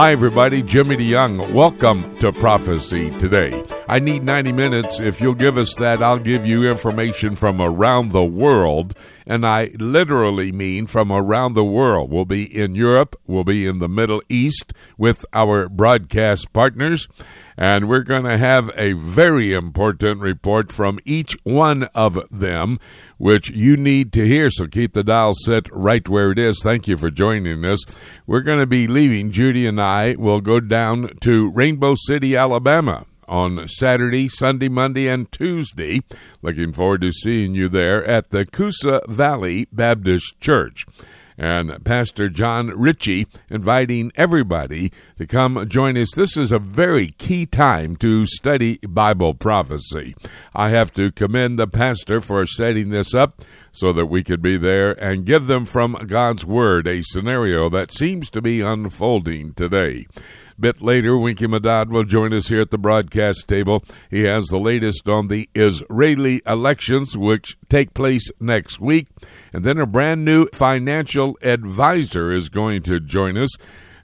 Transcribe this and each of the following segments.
Hi, everybody. Jimmy DeYoung. Welcome to Prophecy Today. I need 90 minutes. If you'll give us that, I'll give you information from around the world. And I literally mean from around the world. We'll be in Europe. We'll be in the Middle East with our broadcast partners. And we're going to have a very important report from each one of them, which you need to hear. So keep the dial set right where it is. Thank you for joining us. We're going to be leaving. Judy and I will go down to Rainbow City, Alabama on Saturday, Sunday, Monday, and Tuesday. Looking forward to seeing you there at the Coosa Valley Baptist Church. And Pastor John Ritchie inviting everybody to come join us. This is a very key time to study Bible prophecy. I have to commend the pastor for setting this up so that we could be there and give them from God's Word a scenario that seems to be unfolding today. A bit later, Winkie Medad will join us here at the broadcast table. He has the latest on the Israeli elections, which take place next week. And then a brand new financial advisor is going to join us.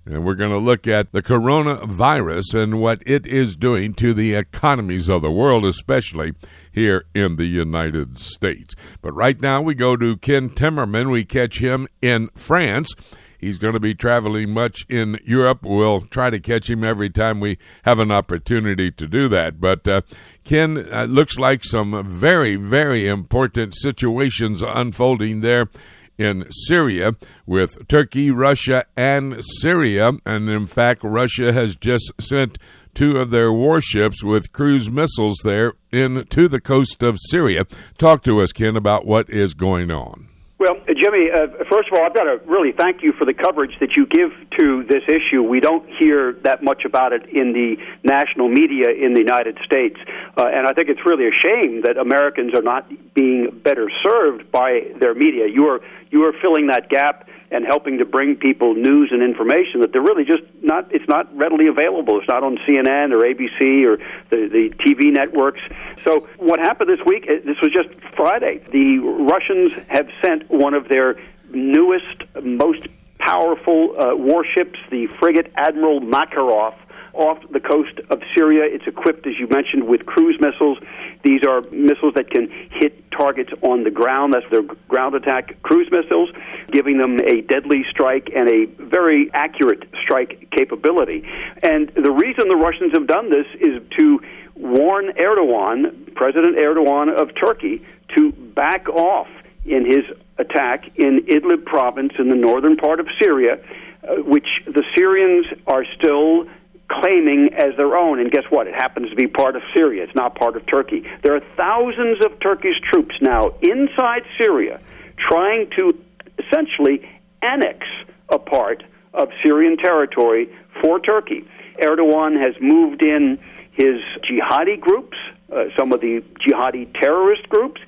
And we're going to look at the coronavirus and what it is doing to the economies of the world, especially here in the United States. But right now, we go to Ken Timmerman. We catch him in France. He's going to be traveling much in Europe. We'll try to catch him every time we have an opportunity to do that. But Ken, looks like some very, very important situations unfolding there in Syria with Turkey, Russia, and Syria. And in fact, Russia has just sent two of their warships with cruise missiles there into the coast of Syria. Talk to us, Ken, about what is going on. Well, Jimmy, first of all, I've got to really thank you for the coverage that you give to this issue. We don't hear that much about it in the national media in the United States, and I think it's really a shame that Americans are not being better served by their media. You are filling that gap and helping to bring people news and information that they're really just not, it's not readily available. It's not on CNN or ABC or the TV networks. So what happened this week, this was just Friday, the Russians have sent one of their newest, most powerful warships, the frigate Admiral Makarov, off the coast of Syria. It's equipped, as you mentioned, with cruise missiles. These are missiles that can hit targets on the ground. That's their ground attack cruise missiles, giving them a deadly strike and a very accurate strike capability. And the reason the Russians have done this is to warn Erdogan, President Erdogan of Turkey, to back off in his attack in Idlib province in the northern part of Syria, which the Syrians are still claiming as their own. And guess what? It happens to be part of Syria. It's not part of Turkey. There are thousands of Turkish troops now inside Syria trying to essentially annex a part of Syrian territory for Turkey. Erdogan has moved in his jihadi groups, some of the jihadi terrorist groups.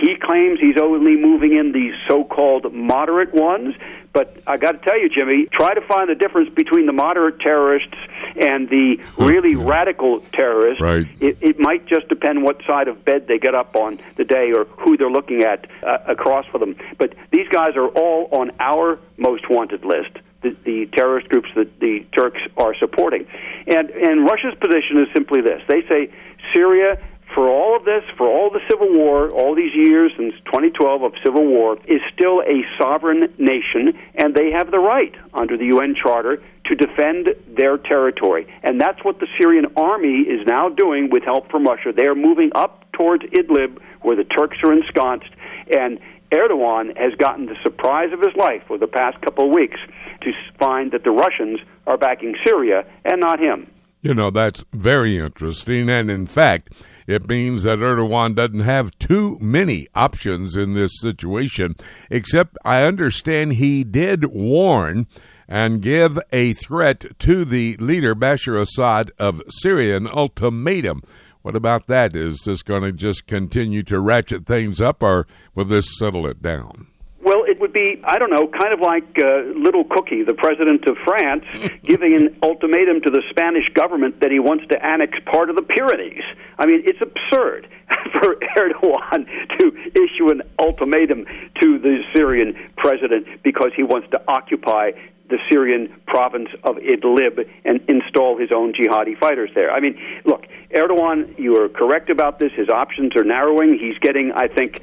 He claims he's only moving in these so-called moderate ones. But I got to tell you, Jimmy, try to find the difference between the moderate terrorists and the really radical terrorists. Right. It might just depend what side of bed they get up on the day or who they're looking at across from them. But these guys are all on our most wanted list, the terrorist groups that the Turks are supporting. And Russia's position is simply this. They say Syria, for all of this, for all the civil war, all these years since 2012 of civil war, is still a sovereign nation, and they have the right under the UN Charter to defend their territory. And that's what the Syrian army is now doing with help from Russia. They are moving up towards Idlib, where the Turks are ensconced, and Erdogan has gotten the surprise of his life for the past couple of weeks to find that the Russians are backing Syria and not him. You know, that's very interesting, and in fact, it means that Erdogan doesn't have too many options in this situation, except I understand he did warn and give a threat to the leader, Bashar Assad of Syria, an ultimatum. What about that? Is this going to just continue to ratchet things up, or will this settle it down? Well, it would be, I don't know, kind of like Little Cookie, the president of France, giving an ultimatum to the Spanish government that he wants to annex part of the Pyrenees. I mean, it's absurd for Erdogan to issue an ultimatum to the Syrian president because he wants to occupy the Syrian province of Idlib and install his own jihadi fighters there. I mean, look, Erdogan, you are correct about this. His options are narrowing. He's getting, I think,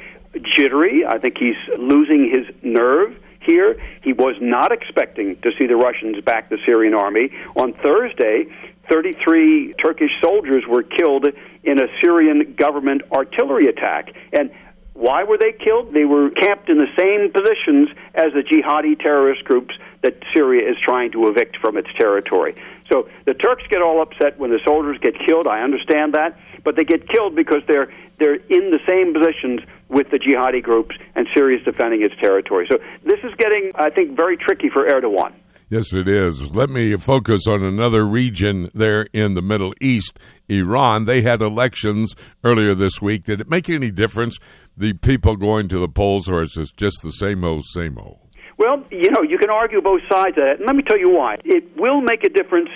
jittery. I think he's losing his nerve here. He was not expecting to see the Russians back the Syrian army. On Thursday, 33 Turkish soldiers were killed in a Syrian government artillery attack. And why were they killed? They were camped in the same positions as the jihadi terrorist groups that Syria is trying to evict from its territory. So the Turks get all upset when the soldiers get killed. I understand that. But they get killed because they're in the same positions with the jihadi groups, and Syria is defending its territory. So this is getting, I think, very tricky for Erdogan. Yes, it is. Let me focus on another region there in the Middle East, Iran. They had elections earlier this week. Did it make any difference, the people going to the polls, or is it just the same old, same old? Well, you know, you can argue both sides of that. And let me tell you why. It will make a difference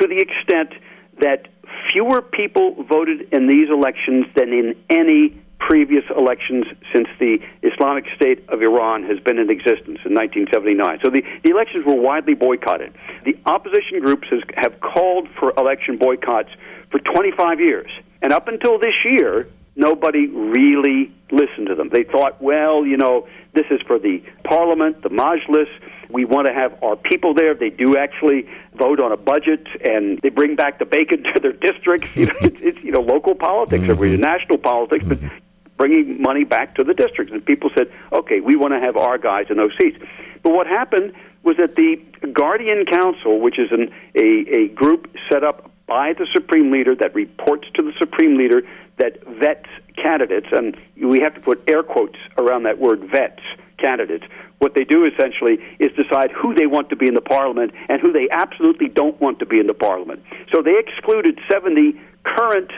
to the extent that fewer people voted in these elections than in any previous elections since the Islamic State of Iran has been in existence in 1979. So the elections were widely boycotted. The opposition groups have called for election boycotts for 25 years. And up until this year, nobody really listened to them. They thought, well, you know, this is for the parliament, the majlis. We want to have our people there. They do actually vote on a budget, and they bring back the bacon to their districts. It's you know, local politics or national politics, but bringing money back to the districts. And people said, okay, we want to have our guys in those seats. But what happened was that the Guardian Council, which is a group set up by the Supreme Leader that reports to the Supreme Leader that vets candidates, and we have to put air quotes around that word, vets candidates. What they do essentially is decide who they want to be in the parliament and who they absolutely don't want to be in the parliament. So they excluded 70 current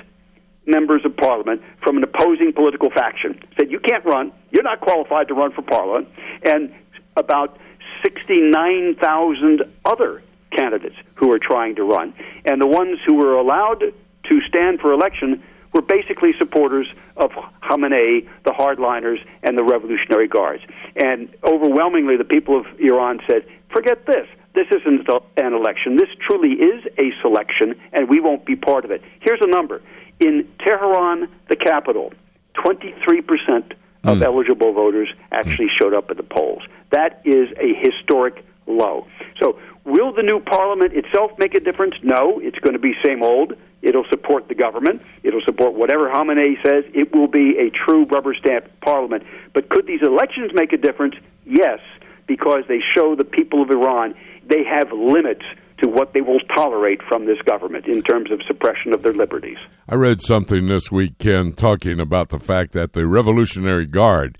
members of parliament from an opposing political faction. Said, you can't run, you're not qualified to run for parliament, and about 69,000 other candidates who are trying to run. And the ones who were allowed to stand for election were basically supporters of Khamenei, the hardliners, and the Revolutionary Guards. And overwhelmingly, the people of Iran said, forget this. This isn't an election. This truly is a selection, and we won't be part of it. Here's a number. In Tehran, the capital, 23% of eligible voters actually showed up at the polls. That is a historic low. So will the new parliament itself make a difference? No, it's going to be same old. It'll support the government. It'll support whatever Khamenei says. It will be a true rubber stamp parliament. But could these elections make a difference? Yes, because they show the people of Iran they have limits to what they will tolerate from this government in terms of suppression of their liberties. I read something this weekend talking about the fact that the Revolutionary Guard,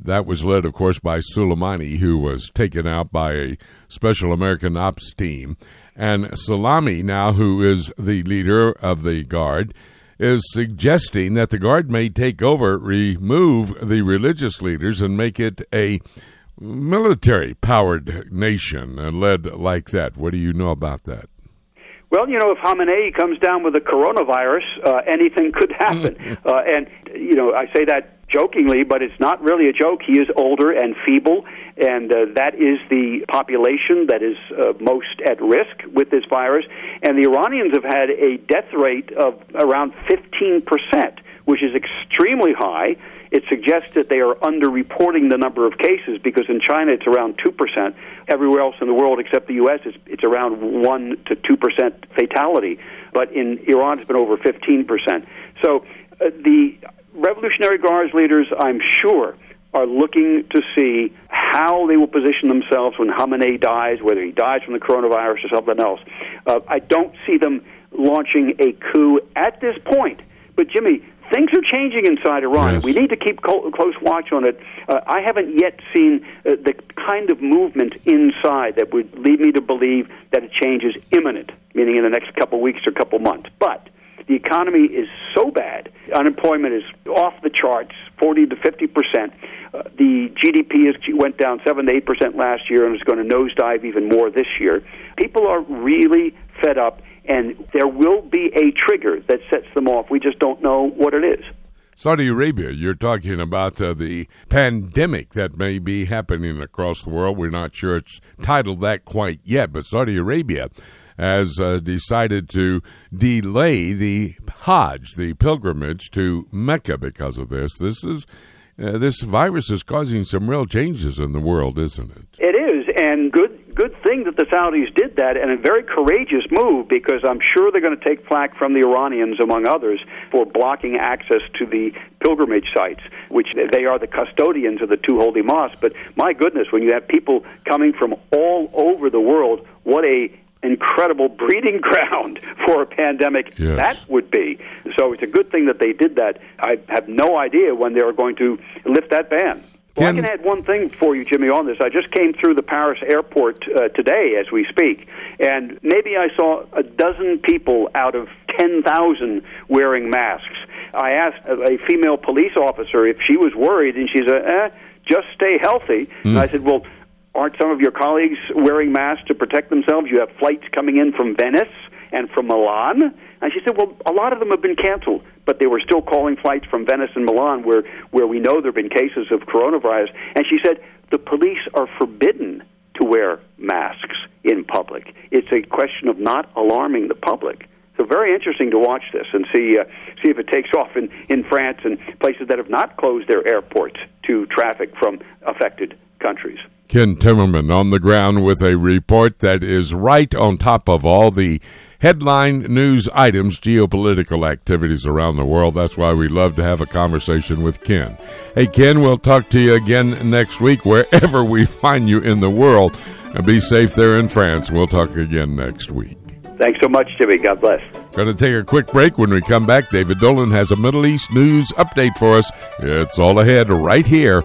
that was led, of course, by Soleimani, who was taken out by a special American ops team. And Salami, now, who is the leader of the Guard, is suggesting that the Guard may take over, remove the religious leaders, and make it a military-powered nation led like that. What do you know about that? Well, you know, if Khamenei comes down with the coronavirus, anything could happen. And, you know, I say that jokingly, but it's not really a joke. He is older and feeble, and that is the population that is most at risk with this virus. And the Iranians have had a death rate of around 15%, which is extremely high. It suggests that they are underreporting the number of cases, because in China it's around 2%. Everywhere else in the world except the U.S., it's around 1% to 2% fatality. But in Iran, it's been over 15%. So the Revolutionary Guards leaders, I'm sure, are looking to see how they will position themselves when Khamenei dies, whether he dies from the coronavirus or something else. I don't see them launching a coup at this point. But, Jimmy, things are changing inside Iran. Yes. We need to keep close watch on it. I haven't yet seen the kind of movement inside that would lead me to believe that a change is imminent, meaning in the next couple weeks or couple months. But the economy is so bad. Unemployment is off the charts, 40 to 50%. The GDP went down 7 to 8% last year and is going to nosedive even more this year. People are really fed up, and there will be a trigger that sets them off. We just don't know what it is. Saudi Arabia, you're talking about the pandemic that may be happening across the world. We're not sure it's titled that quite yet, but Saudi Arabia has decided to delay the Hajj, the pilgrimage to Mecca, because of this. This virus is causing some real changes in the world, isn't it? It is, and good thing that the Saudis did that, and a very courageous move, because I'm sure they're going to take flack from the Iranians, among others, for blocking access to the pilgrimage sites, which they are the custodians of the two holy mosques. But my goodness, when you have people coming from all over the world, what a incredible breeding ground for a pandemic. Yes, that would be. So it's a good thing that they did that. I have no idea when they are going to lift that ban. Well, I can add one thing for you, Jimmy, on this. I just came through the Paris airport today as we speak, and maybe I saw a dozen people out of 10,000 wearing masks. I asked a female police officer if she was worried, and she said, just stay healthy. And I said, well, aren't some of your colleagues wearing masks to protect themselves? You have flights coming in from Venice and from Milan. And she said, well, a lot of them have been canceled, but they were still calling flights from Venice and Milan where we know there have been cases of coronavirus. And she said, the police are forbidden to wear masks in public. It's a question of not alarming the public. So very interesting to watch this and see if it takes off in France and places that have not closed their airports to traffic from affected countries. Ken Timmerman on the ground with a report that is right on top of all the headline news items, geopolitical activities around the world. That's why we love to have a conversation with Ken. Hey, Ken, we'll talk to you again next week, wherever we find you in the world. And be safe there in France. We'll talk again next week. Thanks so much, Jimmy. God bless. Going to take a quick break. When we come back, David Dolan has a Middle East news update for us. It's all ahead right here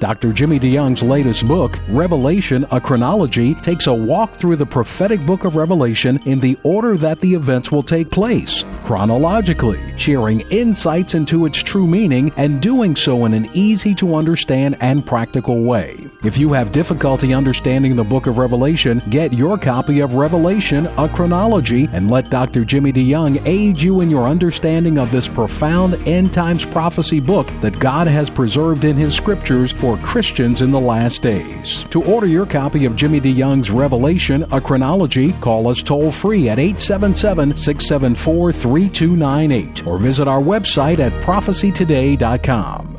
Dr. Jimmy DeYoung's latest book, Revelation, A Chronology, takes a walk through the prophetic book of Revelation in the order that the events will take place, chronologically, sharing insights into its true meaning and doing so in an easy-to-understand and practical way. If you have difficulty understanding the book of Revelation, get your copy of Revelation, A Chronology, and let Dr. Jimmy DeYoung aid you in your understanding of this profound end times prophecy book that God has preserved in His scriptures for Christians in the last days. To order your copy of Jimmy DeYoung's Revelation, A Chronology, call us toll-free at 877-674-3298 or visit our website at prophecytoday.com.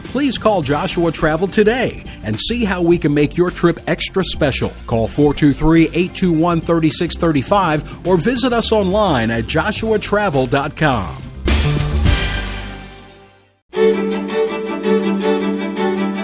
Please call Joshua Travel today and see how we can make your trip extra special. Call 423-821-3635 or visit us online at joshuatravel.com.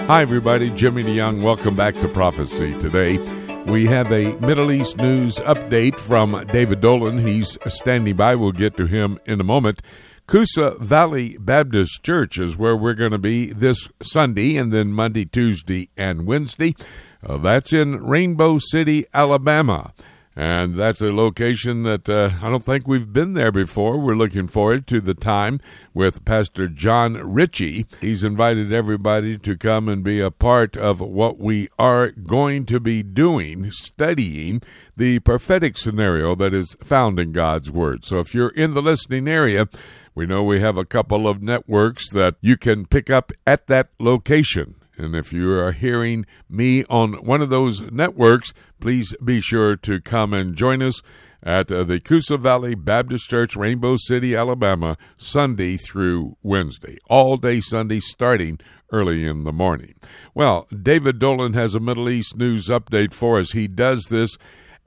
Hi, everybody. Jimmy DeYoung. Welcome back to Prophecy Today. We have a Middle East news update from David Dolan. He's standing by. We'll get to him in a moment. Coosa Valley Baptist Church is where we're going to be this Sunday and then Monday, Tuesday, and Wednesday. That's in Rainbow City, Alabama. And that's a location that I don't think we've been there before. We're looking forward to the time with Pastor John Ritchie. He's invited everybody to come and be a part of what we are going to be doing, studying the prophetic scenario that is found in God's Word. So if you're in the listening area, we know we have a couple of networks that you can pick up at that location. And if you are hearing me on one of those networks, please be sure to come and join us at the Coosa Valley Baptist Church, Rainbow City, Alabama, Sunday through Wednesday. All day Sunday, starting early in the morning. Well, David Dolan has a Middle East news update for us. He does this,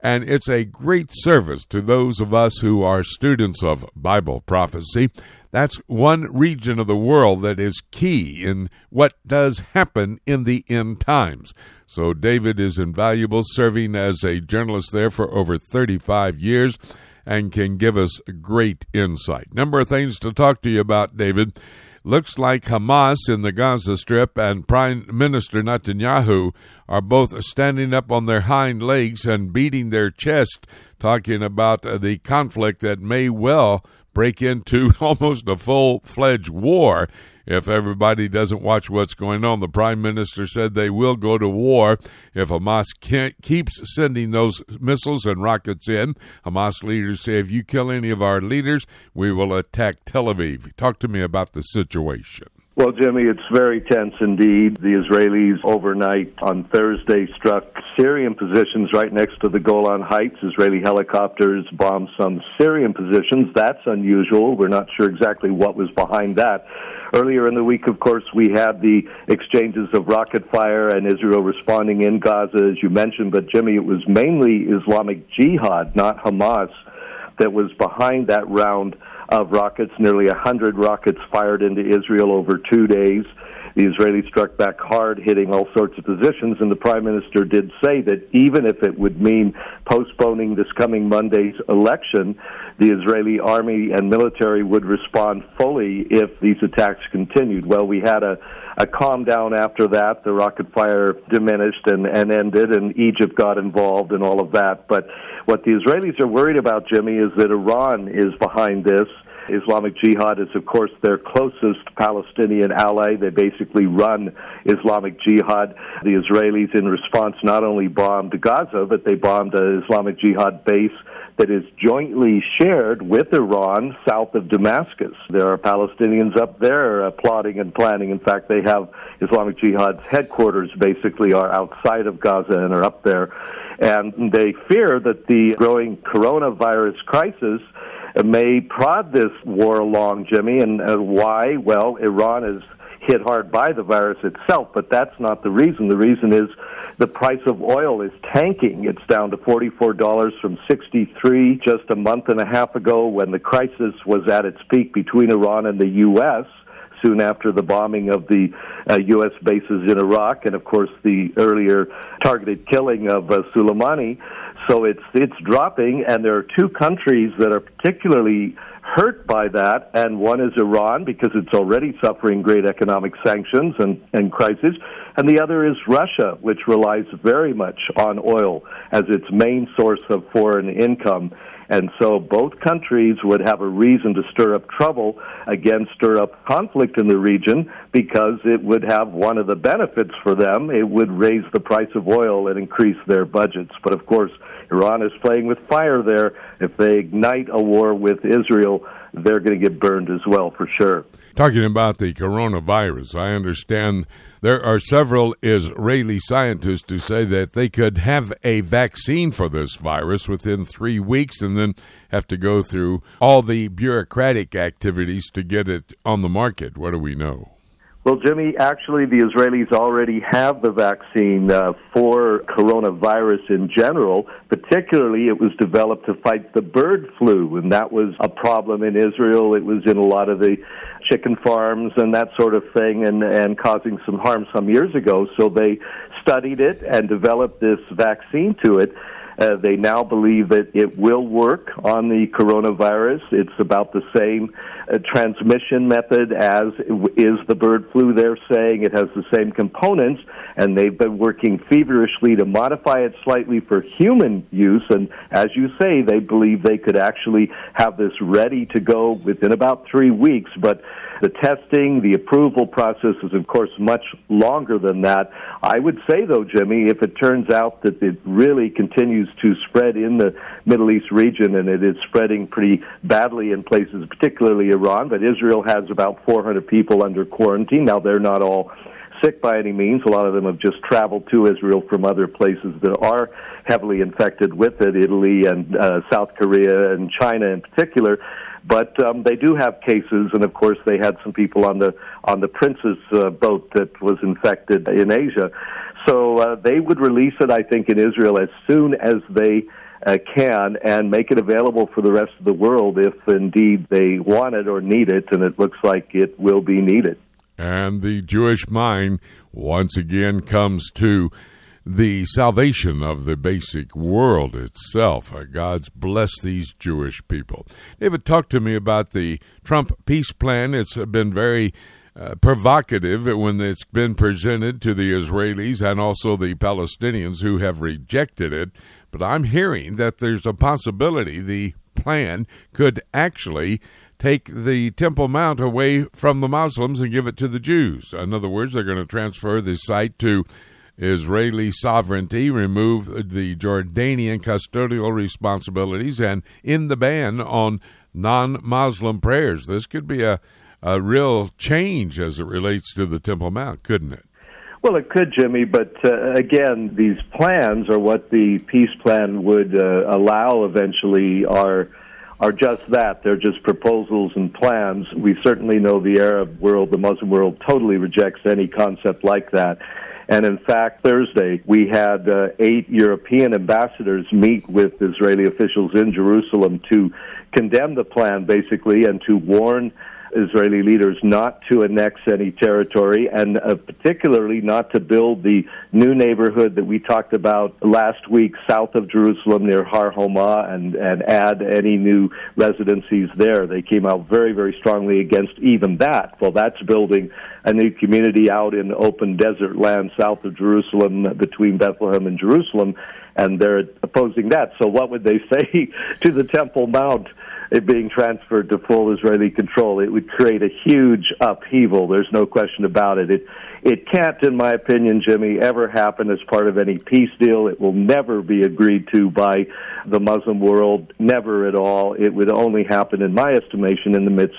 and it's a great service to those of us who are students of Bible prophecy. That's one region of the world that is key in what does happen in the end times. So David is invaluable, serving as a journalist there for over 35 years and can give us great insight. Number of things to talk to you about, David. Looks like Hamas in the Gaza Strip and Prime Minister Netanyahu are both standing up on their hind legs and beating their chest, talking about the conflict that may well break into almost a full-fledged war if everybody doesn't watch what's going on. The Prime Minister said they will go to war if Hamas keeps sending those missiles and rockets in. Hamas leaders say, if you kill any of our leaders, we will attack Tel Aviv. Talk to me about the situation. Well, Jimmy, it's very tense indeed. The Israelis overnight on Thursday struck Syrian positions right next to the Golan Heights. Israeli helicopters bombed some Syrian positions. That's unusual. We're not sure exactly what was behind that. Earlier in the week, of course, we had the exchanges of rocket fire and Israel responding in Gaza, as you mentioned. But, Jimmy, it was mainly Islamic Jihad, not Hamas, that was behind that round of rockets. Nearly 100 rockets fired into Israel over 2 days. The Israelis struck back hard, hitting all sorts of positions, and the Prime Minister did say that even if it would mean postponing this coming Monday's election, the Israeli army and military would respond fully if these attacks continued. Well, we had a calm down after that. The rocket fire diminished and ended, and Egypt got involved and all of that. But what the Israelis are worried about, Jimmy, is that Iran is behind this. Islamic Jihad is, of course, their closest Palestinian ally. They basically run Islamic Jihad. The Israelis, in response, not only bombed Gaza, but they bombed an Islamic Jihad base that is jointly shared with Iran south of Damascus. There are Palestinians up there plotting and planning. In fact, they have Islamic Jihad's headquarters basically are outside of Gaza and are up there. And they fear that the growing coronavirus crisis may prod this war along, Jimmy. And why? Well, Iran is hit hard by the virus itself, but that's not the reason. The reason is the price of oil is tanking. It's down to $44 from $63 just a month and a half ago when the crisis was at its peak between Iran and the U.S., soon after the bombing of the U.S. bases in Iraq and, of course, the earlier targeted killing of Soleimani. So it's dropping, and there are two countries that are particularly hurt by that, and one is Iran, because it's already suffering great economic sanctions and crises, and the other is Russia, which relies very much on oil as its main source of foreign income. And so both countries would have a reason to stir up trouble, again, stir up conflict in the region, because it would have one of the benefits for them. It would raise the price of oil and increase their budgets. But, of course, Iran is playing with fire there. If they ignite a war with Israel, they're going to get burned as well, for sure. Talking about the coronavirus, I understand there are several Israeli scientists who say that they could have a vaccine for this virus within 3 weeks and then have to go through all the bureaucratic activities to get it on the market. What do we know? Well, Jimmy, actually, the Israelis already have the vaccine for coronavirus in general. Particularly, it was developed to fight the bird flu, and that was a problem in Israel. It was in a lot of the chicken farms and that sort of thing, and causing some harm some years ago. So they studied it and developed this vaccine to it. They now believe that it will work on the coronavirus. It's about the same transmission method as is the bird flu, they're saying. It has the same components, and they've been working feverishly to modify it slightly for human use. And as you say, they believe they could actually have this ready to go within about 3 weeks. But the testing, the approval process is, of course, much longer than that. I would say, though, Jimmy, if it turns out that it really continues to spread in the Middle East region, and it is spreading pretty badly in places, particularly Iran, but Israel has about 400 people under quarantine. Now, they're not all sick by any means. A lot of them have just traveled to Israel from other places that are heavily infected with it, Italy and South Korea and China in particular. But they do have cases, and of course they had some people on the Princess boat that was infected in Asia. So they would release it, I think, in Israel as soon as they can, and make it available for the rest of the world if indeed they want it or need it, and it looks like it will be needed. And the Jewish mind once again comes to the salvation of the basic world itself. God's blessed these Jewish people. David, talk to me about the Trump peace plan. It's been very provocative when it's been presented to the Israelis and also the Palestinians who have rejected it. But I'm hearing that there's a possibility the plan could actually take the Temple Mount away from the Muslims and give it to the Jews. In other words, they're going to transfer the site to Israeli sovereignty, remove the Jordanian custodial responsibilities, and end the ban on non-Muslim prayers. This could be a real change as it relates to the Temple Mount, couldn't it? Well, it could, Jimmy, but again, these plans, or what the peace plan would allow eventually, are just that. They're just proposals and plans. We certainly know the Arab world, the Muslim world, totally rejects any concept like that. And in fact, Thursday, we had 8 European ambassadors meet with Israeli officials in Jerusalem to condemn the plan, basically, and to warn Israeli leaders not to annex any territory, and particularly not to build the new neighborhood that we talked about last week south of Jerusalem near Har Homa, and add any new residencies there. They came out very, very strongly against even that. Well, that's building a new community out in open desert land south of Jerusalem between Bethlehem and Jerusalem, and they're opposing that. So what would they say to the Temple Mount? It being transferred to full Israeli control, it would create a huge upheaval. There's no question about it. It can't, in my opinion, Jimmy, ever happen as part of any peace deal. It will never be agreed to by the Muslim world, never at all. It would only happen, in my estimation, in the midst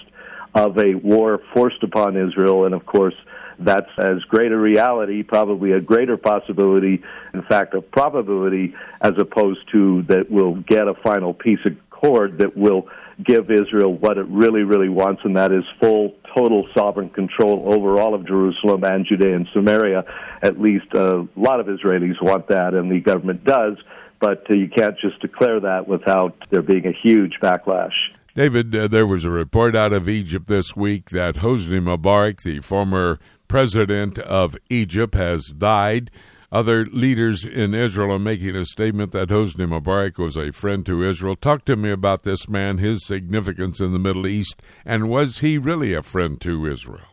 of a war forced upon Israel, and of course, that's as great a reality, probably a greater possibility, in fact, a probability, as opposed to that we'll get a final peace accord that will give Israel what it really, really wants, and that is full, total sovereign control over all of Jerusalem and Judea and Samaria. At least a lot of Israelis want that, and the government does, but you can't just declare that without there being a huge backlash. David, there was a report out of Egypt this week that Hosni Mubarak, the former president of Egypt, has died. Other leaders in Israel are making a statement that Hosni Mubarak was a friend to Israel. Talk to me about this man, his significance in the Middle East, and was he really a friend to Israel?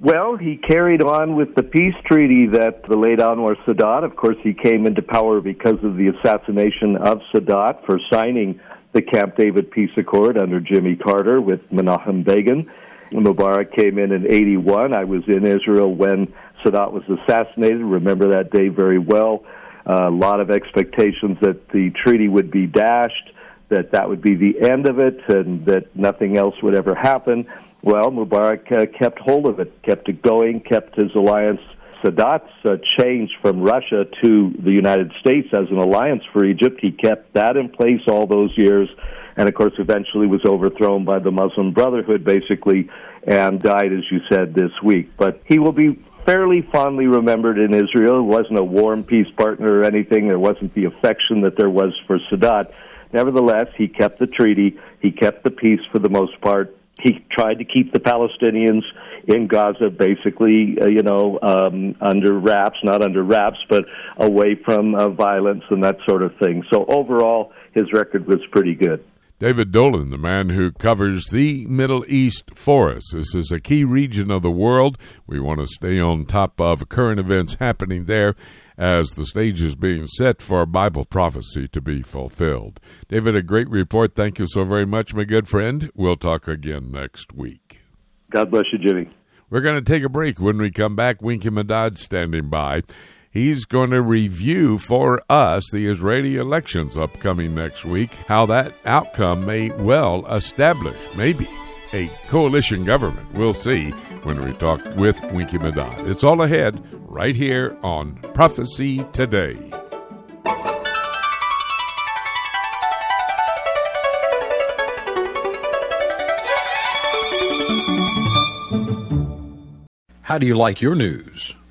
Well, he carried on with the peace treaty that the late Anwar Sadat, of course, he came into power because of the assassination of Sadat for signing the Camp David Peace Accord under Jimmy Carter with Menachem Begin. Mubarak came in 1981. I was in Israel when Sadat was assassinated. Remember that day very well. A lot of expectations that the treaty would be dashed, that that would be the end of it, and that nothing else would ever happen. Well, Mubarak kept hold of it, kept it going, kept his alliance. Sadat's change from Russia to the United States as an alliance for Egypt, he kept that in place all those years, and of course eventually was overthrown by the Muslim Brotherhood, basically, and died, as you said, this week. But he will be fairly fondly remembered in Israel. It wasn't a warm peace partner or anything. There wasn't the affection that there was for Sadat. Nevertheless, he kept the treaty. He kept the peace for the most part. He tried to keep the Palestinians in Gaza, basically, under wraps, not under wraps, but away from violence and that sort of thing. So overall, his record was pretty good. David Dolan, the man who covers the Middle East for us. This is a key region of the world. We want to stay on top of current events happening there as the stage is being set for Bible prophecy to be fulfilled. David, a great report. Thank you so very much, my good friend. We'll talk again next week. God bless you, Jimmy. We're going to take a break. When we come back, Winkie Medad standing by. He's going to review for us the Israeli elections upcoming next week, how that outcome may well establish maybe a coalition government. We'll see when we talk with Winkie Medad. It's all ahead right here on Prophecy Today. How do you like your news?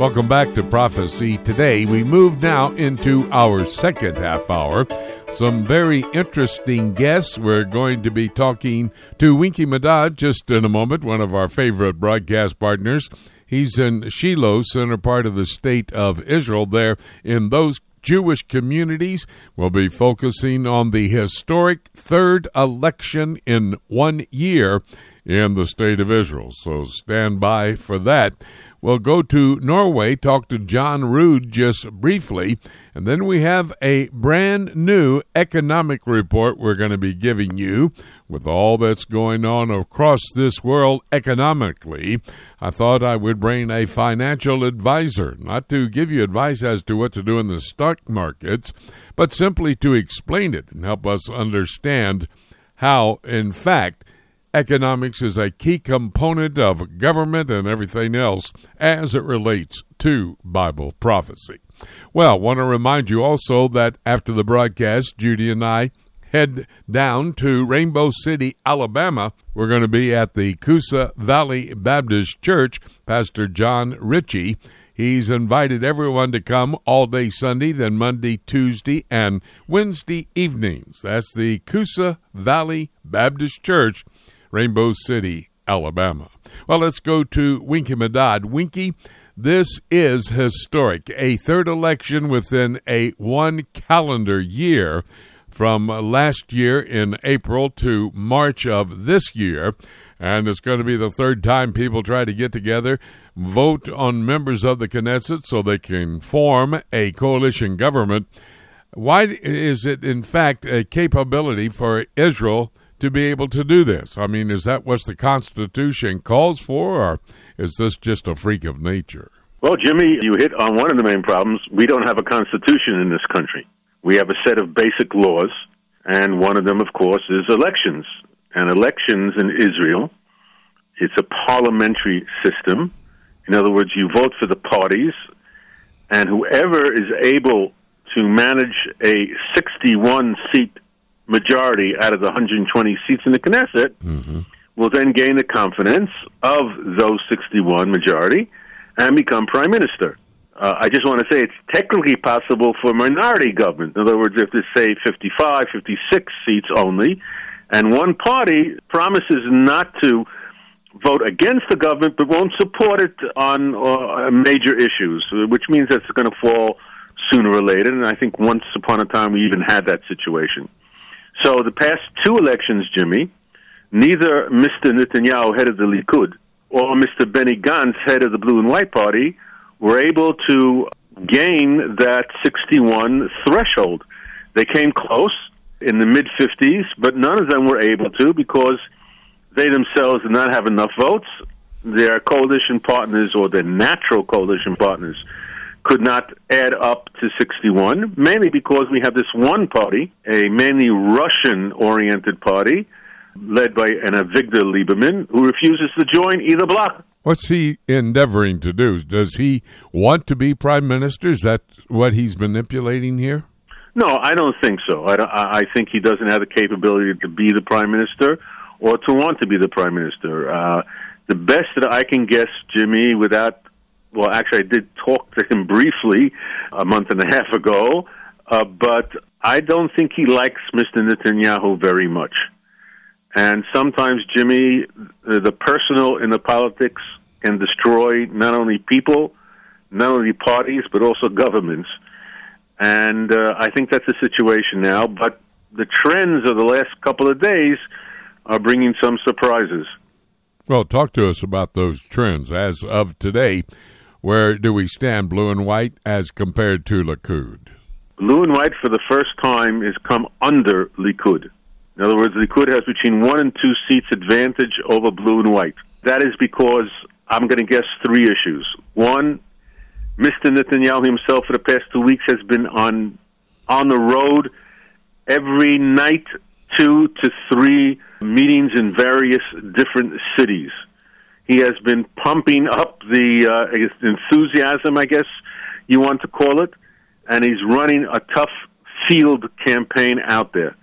Welcome back to Prophecy Today. We move now into our second half hour. Some very interesting guests. We're going to be talking to Winkie Medad just in a moment, one of our favorite broadcast partners. He's in Shiloh, center part of the state of Israel, there in those Jewish communities. We'll be focusing on the historic third election in 1 year in the state of Israel. So stand by for that. We'll go to Norway, talk to John Rude just briefly, and then we have a brand new economic report we're going to be giving you with all that's going on across this world economically. I thought I would bring a financial advisor, not to give you advice as to what to do in the stock markets, but simply to explain it and help us understand how, in fact, economics is a key component of government and everything else as it relates to Bible prophecy. Well, I want to remind you also that after the broadcast, Judy and I head down to Rainbow City, Alabama. We're going to be at the Coosa Valley Baptist Church. Pastor John Ritchie, he's invited everyone to come all day Sunday, then Monday, Tuesday, and Wednesday evenings. That's the Coosa Valley Baptist Church, Rainbow City, Alabama. Well, let's go to Winkie Medad. Winkie, this is historic. A third election within a one calendar year from last year in April to March of this year. And it's going to be the third time people try to get together, vote on members of the Knesset so they can form a coalition government. Why is it, in fact, a capability for Israel to be able to do this? I mean, is that what the Constitution calls for, or is this just a freak of nature? Well, Jimmy, you hit on one of the main problems. We don't have a constitution in this country. We have a set of basic laws, and one of them, of course, is elections. And elections in Israel, it's a parliamentary system. In other words, you vote for the parties, and whoever is able to manage a 61-seat majority out of the 120 seats in the Knesset, will then gain the confidence of those 61 majority and become prime minister. I just want to say it's technically possible for minority government. In other words, if there's, say, 55, 56 seats only, and one party promises not to vote against the government but won't support it on major issues, which means that's going to fall sooner or later, and I think once upon a time we even had that situation. So the past two elections, Jimmy, neither Mr. Netanyahu, head of the Likud, or Mr. Benny Gantz, head of the Blue and White Party, were able to gain that 61 threshold. They came close in the mid-50s, but none of them were able to because they themselves did not have enough votes. Their coalition partners or their natural coalition partners could not add up to 61, mainly because we have this one party, a mainly Russian-oriented party, led by an Avigdor Lieberman, who refuses to join either bloc. What's he endeavoring to do? Does he want to be prime minister? Is that what he's manipulating here? No, I don't think so. I think he doesn't have the capability to be the prime minister or to want to be the prime minister. The best that I can guess, Jimmy, I did talk to him briefly a month and a half ago, but I don't think he likes Mr. Netanyahu very much. And sometimes, Jimmy, the personal in the politics can destroy not only people, not only parties, but also governments. And I think that's the situation now. But the trends of the last couple of days are bringing some surprises. Well, talk to us about those trends as of today. Where do we stand, blue and white, as compared to Likud? Blue and white, for the first time, has come under Likud. In other words, Likud has between 1 and 2 seats advantage over blue and white. That is because, I'm going to guess, 3 issues. One, Mr. Netanyahu himself for the past 2 weeks has been on the road every night, 2 to 3 meetings in various different cities. He has been pumping up the enthusiasm, I guess you want to call it, and he's running a tough field campaign out there.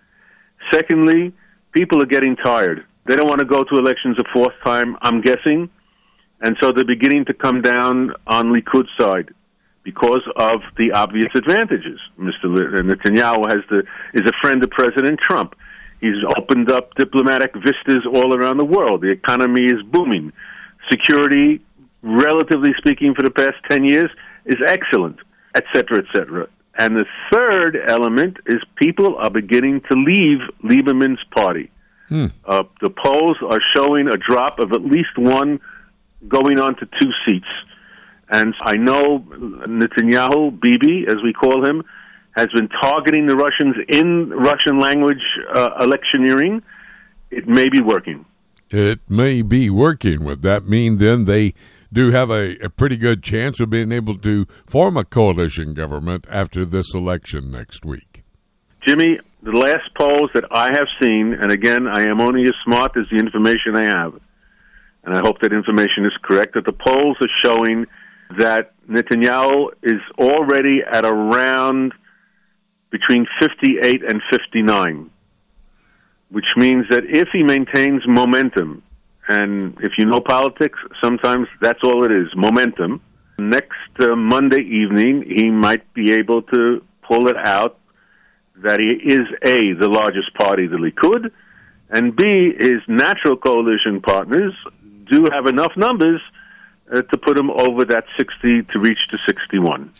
Secondly, people are getting tired. They don't want to go to elections a 4th time, I'm guessing, and so they're beginning to come down on Likud's side because of the obvious advantages. Mr. Netanyahu is a friend of President Trump. He's opened up diplomatic vistas all around the world. The economy is booming. Security, relatively speaking, for the past 10 years is excellent, et cetera, et cetera. And the third element is people are beginning to leave Lieberman's party. The polls are showing a drop of at least 1 going on to 2 seats. And I know Netanyahu, Bibi, as we call him, has been targeting the Russians in Russian language electioneering. It may be working. It may be working. Would that mean then they do have a pretty good chance of being able to form a coalition government after this election next week? Jimmy, the last polls that I have seen, and again, I am only as smart as the information I have, and I hope that information is correct, that the polls are showing that Netanyahu is already at around between 58 and 59, which means that if he maintains momentum, and if you know politics, sometimes that's all it is, momentum, next Monday evening he might be able to pull it out that he is, A, the largest party, the Likud, and B, his natural coalition partners do have enough numbers to put him over that 60 to reach to 61.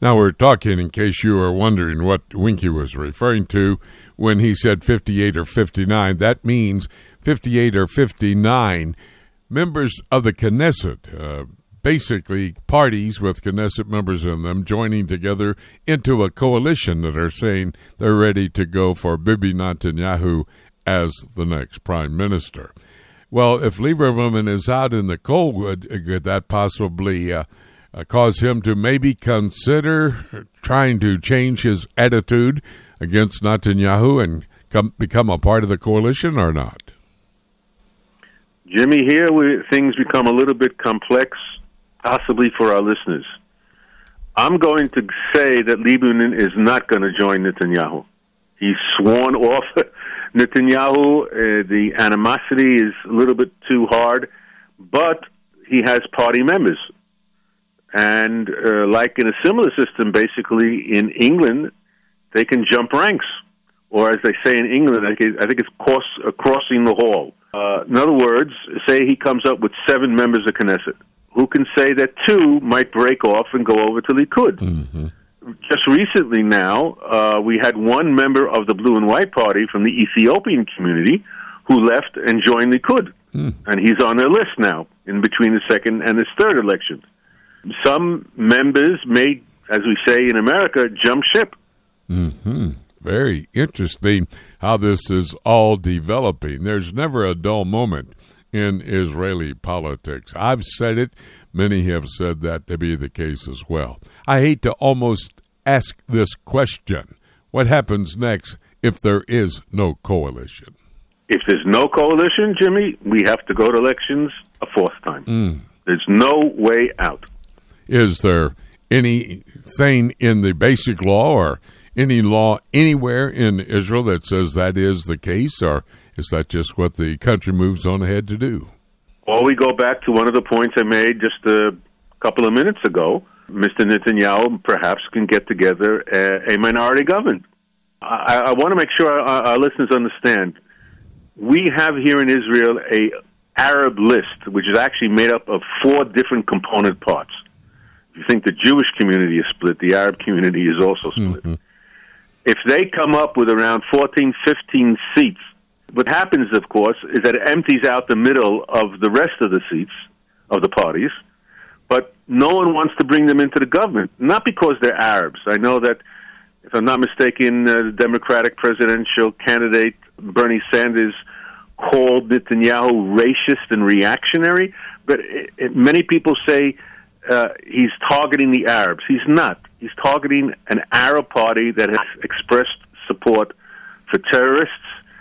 Now we're talking, in case you are wondering what Winkie was referring to, when he said 58 or 59, that means 58 or 59 members of the Knesset, basically parties with Knesset members in them, joining together into a coalition that are saying they're ready to go for Bibi Netanyahu as the next prime minister. Well, if Lieberman is out in the cold, could that possibly cause him to maybe consider trying to change his attitude against Netanyahu and become a part of the coalition or not? Jimmy, here things become a little bit complex, possibly for our listeners. I'm going to say that Lieberman is not going to join Netanyahu. He's sworn off Netanyahu. The animosity is a little bit too hard, but he has party members. And like in a similar system, basically, in England, they can jump ranks. Or as they say in England, I think it's crossing the hall. In other words, say he comes up with 7 members of Knesset. Who can say that 2 might break off and go over to Likud? Mm-hmm. Just recently now, we had 1 member of the Blue and White Party from the Ethiopian community who left and joined Likud. And he's on their list now, in between the second and his third election. Some members may, as we say in America, jump ship. Very interesting how this is all developing. There's never a dull moment in Israeli politics. I've said it. Many have said that to be the case as well. I hate to almost ask this question. What happens next if there is no coalition? If there's no coalition, Jimmy, we have to go to elections a 4th time. There's no way out. Is there anything in the basic law or any law anywhere in Israel that says that is the case, or Is that just what the country moves on ahead to do? Well, we go back to one of the points I made just a couple of minutes ago. Mr. Netanyahu perhaps can get together a minority government. I want to make sure our listeners understand. We have here in Israel a Arab list, which is actually made up of four different component parts. If you think the Jewish community is split, the Arab community is also split. Mm-hmm. If they come up with around 14, 15 seats, what happens, of course, is that it empties out the middle of the rest of the seats of the parties, but no one wants to bring them into the government, not because they're Arabs. I know that, if I'm not mistaken, the Democratic presidential candidate Bernie Sanders called Netanyahu racist and reactionary, but many people say he's targeting the Arabs. He's not. He's targeting an Arab party that has expressed support for terrorists,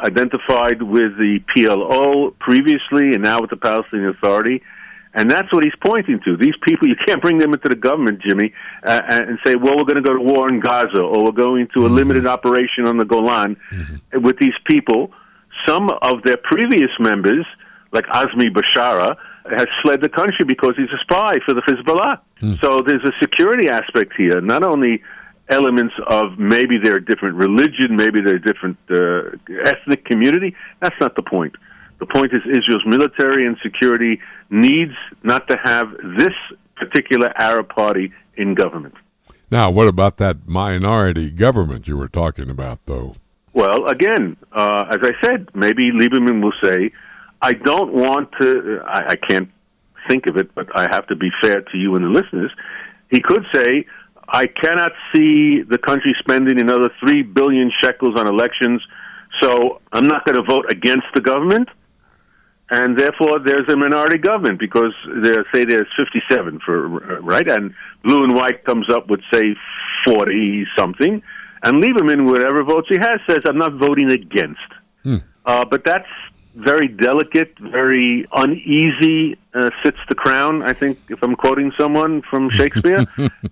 identified with the PLO previously and now with the Palestinian Authority, and that's what he's pointing to. These people, you can't bring them into the government, Jimmy, and say, well, we're going to go to war in Gaza, or we're going to a limited operation on the Golan with these people. Some of their previous members, like Azmi Bashara, has fled the country because he's a spy for the Hezbollah. So there's a security aspect here, not only elements of maybe they're a different religion, maybe they're a different ethnic community. That's not the point. The point is Israel's military and security needs not to have this particular Arab party in government. Now, what about that minority government you were talking about, though? Well, again, as I said, maybe Lieberman will say, I don't want to, I can't think of it, but I have to be fair to you and the listeners. He could say, I cannot see the country spending another 3 billion shekels on elections, so I'm not going to vote against the government, and therefore there's a minority government, because there, say there's 57, right? And blue and white comes up with, say, 40-something, and Lieberman, whatever votes he has, says, I'm not voting against. But that's very delicate, very uneasy, sits the crown, I think, if I'm quoting someone from Shakespeare.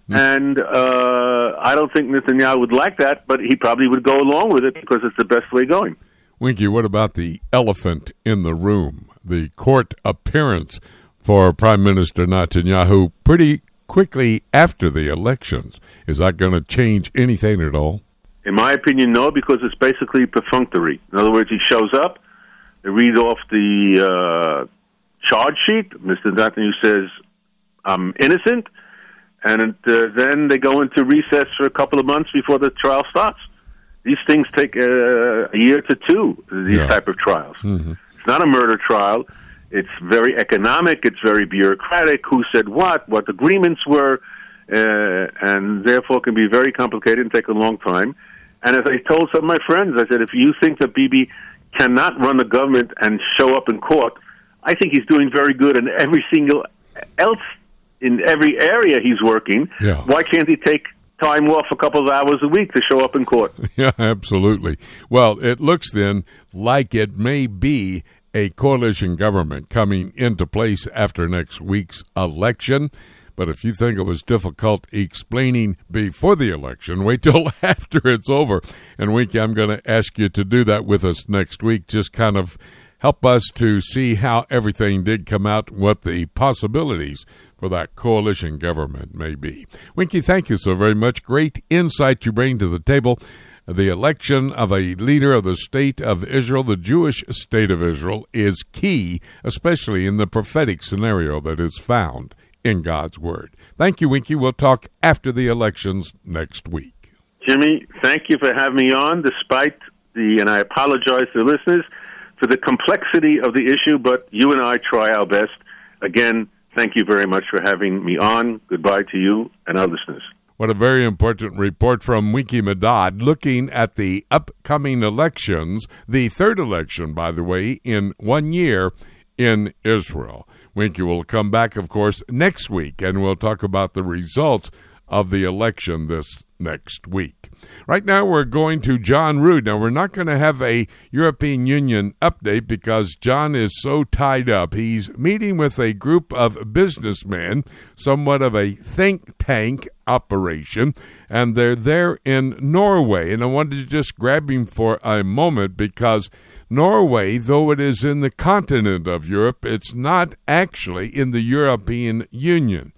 And I don't think Netanyahu would like that, but he probably would go along with it because it's the best way going. Winkie, what about the elephant in the room, the court appearance for Prime Minister Netanyahu pretty quickly after the elections? Is that going to change anything at all? In my opinion, no, because it's basically perfunctory. In other words, he shows up, they read off the charge sheet. Mr. Netanyahu says, I'm innocent. And then they go into recess for a couple of months before the trial starts. These things take a year to 2, these type of trials. It's not a murder trial. It's very economic. It's very bureaucratic. Who said what agreements were, and therefore can be very complicated and take a long time. And as I told some of my friends, I said, if you think that Bibi cannot run the government and show up in court, I think he's doing very good in every single else, in every area he's working. Yeah. Why can't he take time off a couple of hours a week to show up in court? Yeah, absolutely. Well, it looks then like it may be a coalition government coming into place after next week's election. But if you think it was difficult explaining before the election, wait till after it's over. And, Winkie, I'm going to ask you to do that with us next week. Just kind of help us to see how everything did come out, what the possibilities for that coalition government may be. Winkie, thank you so very much. Great insight you bring to the table. The election of a leader of the state of Israel, the Jewish state of Israel, is key, especially in the prophetic scenario that is found in God's Word. Thank you, Winkie. We'll talk after the elections next week. Jimmy, thank you for having me on, despite and I apologize to the listeners, for the complexity of the issue, but you and I try our best. Again, thank you very much for having me on. Goodbye to you and our listeners. What a very important report from Winkie Medad looking at the upcoming elections, the third election, by the way, in 1 year in Israel. Winkie will come back, of course, next week, and we'll talk about the results of the election this next week. Right now, we're going to John Rude. Now, we're not going to have a European Union update because John is so tied up. He's meeting with a group of businessmen, somewhat of a think tank operation, and they're there in Norway. And I wanted to just grab him for a moment because Norway, though it is in the continent of Europe, it's not actually in the European Union.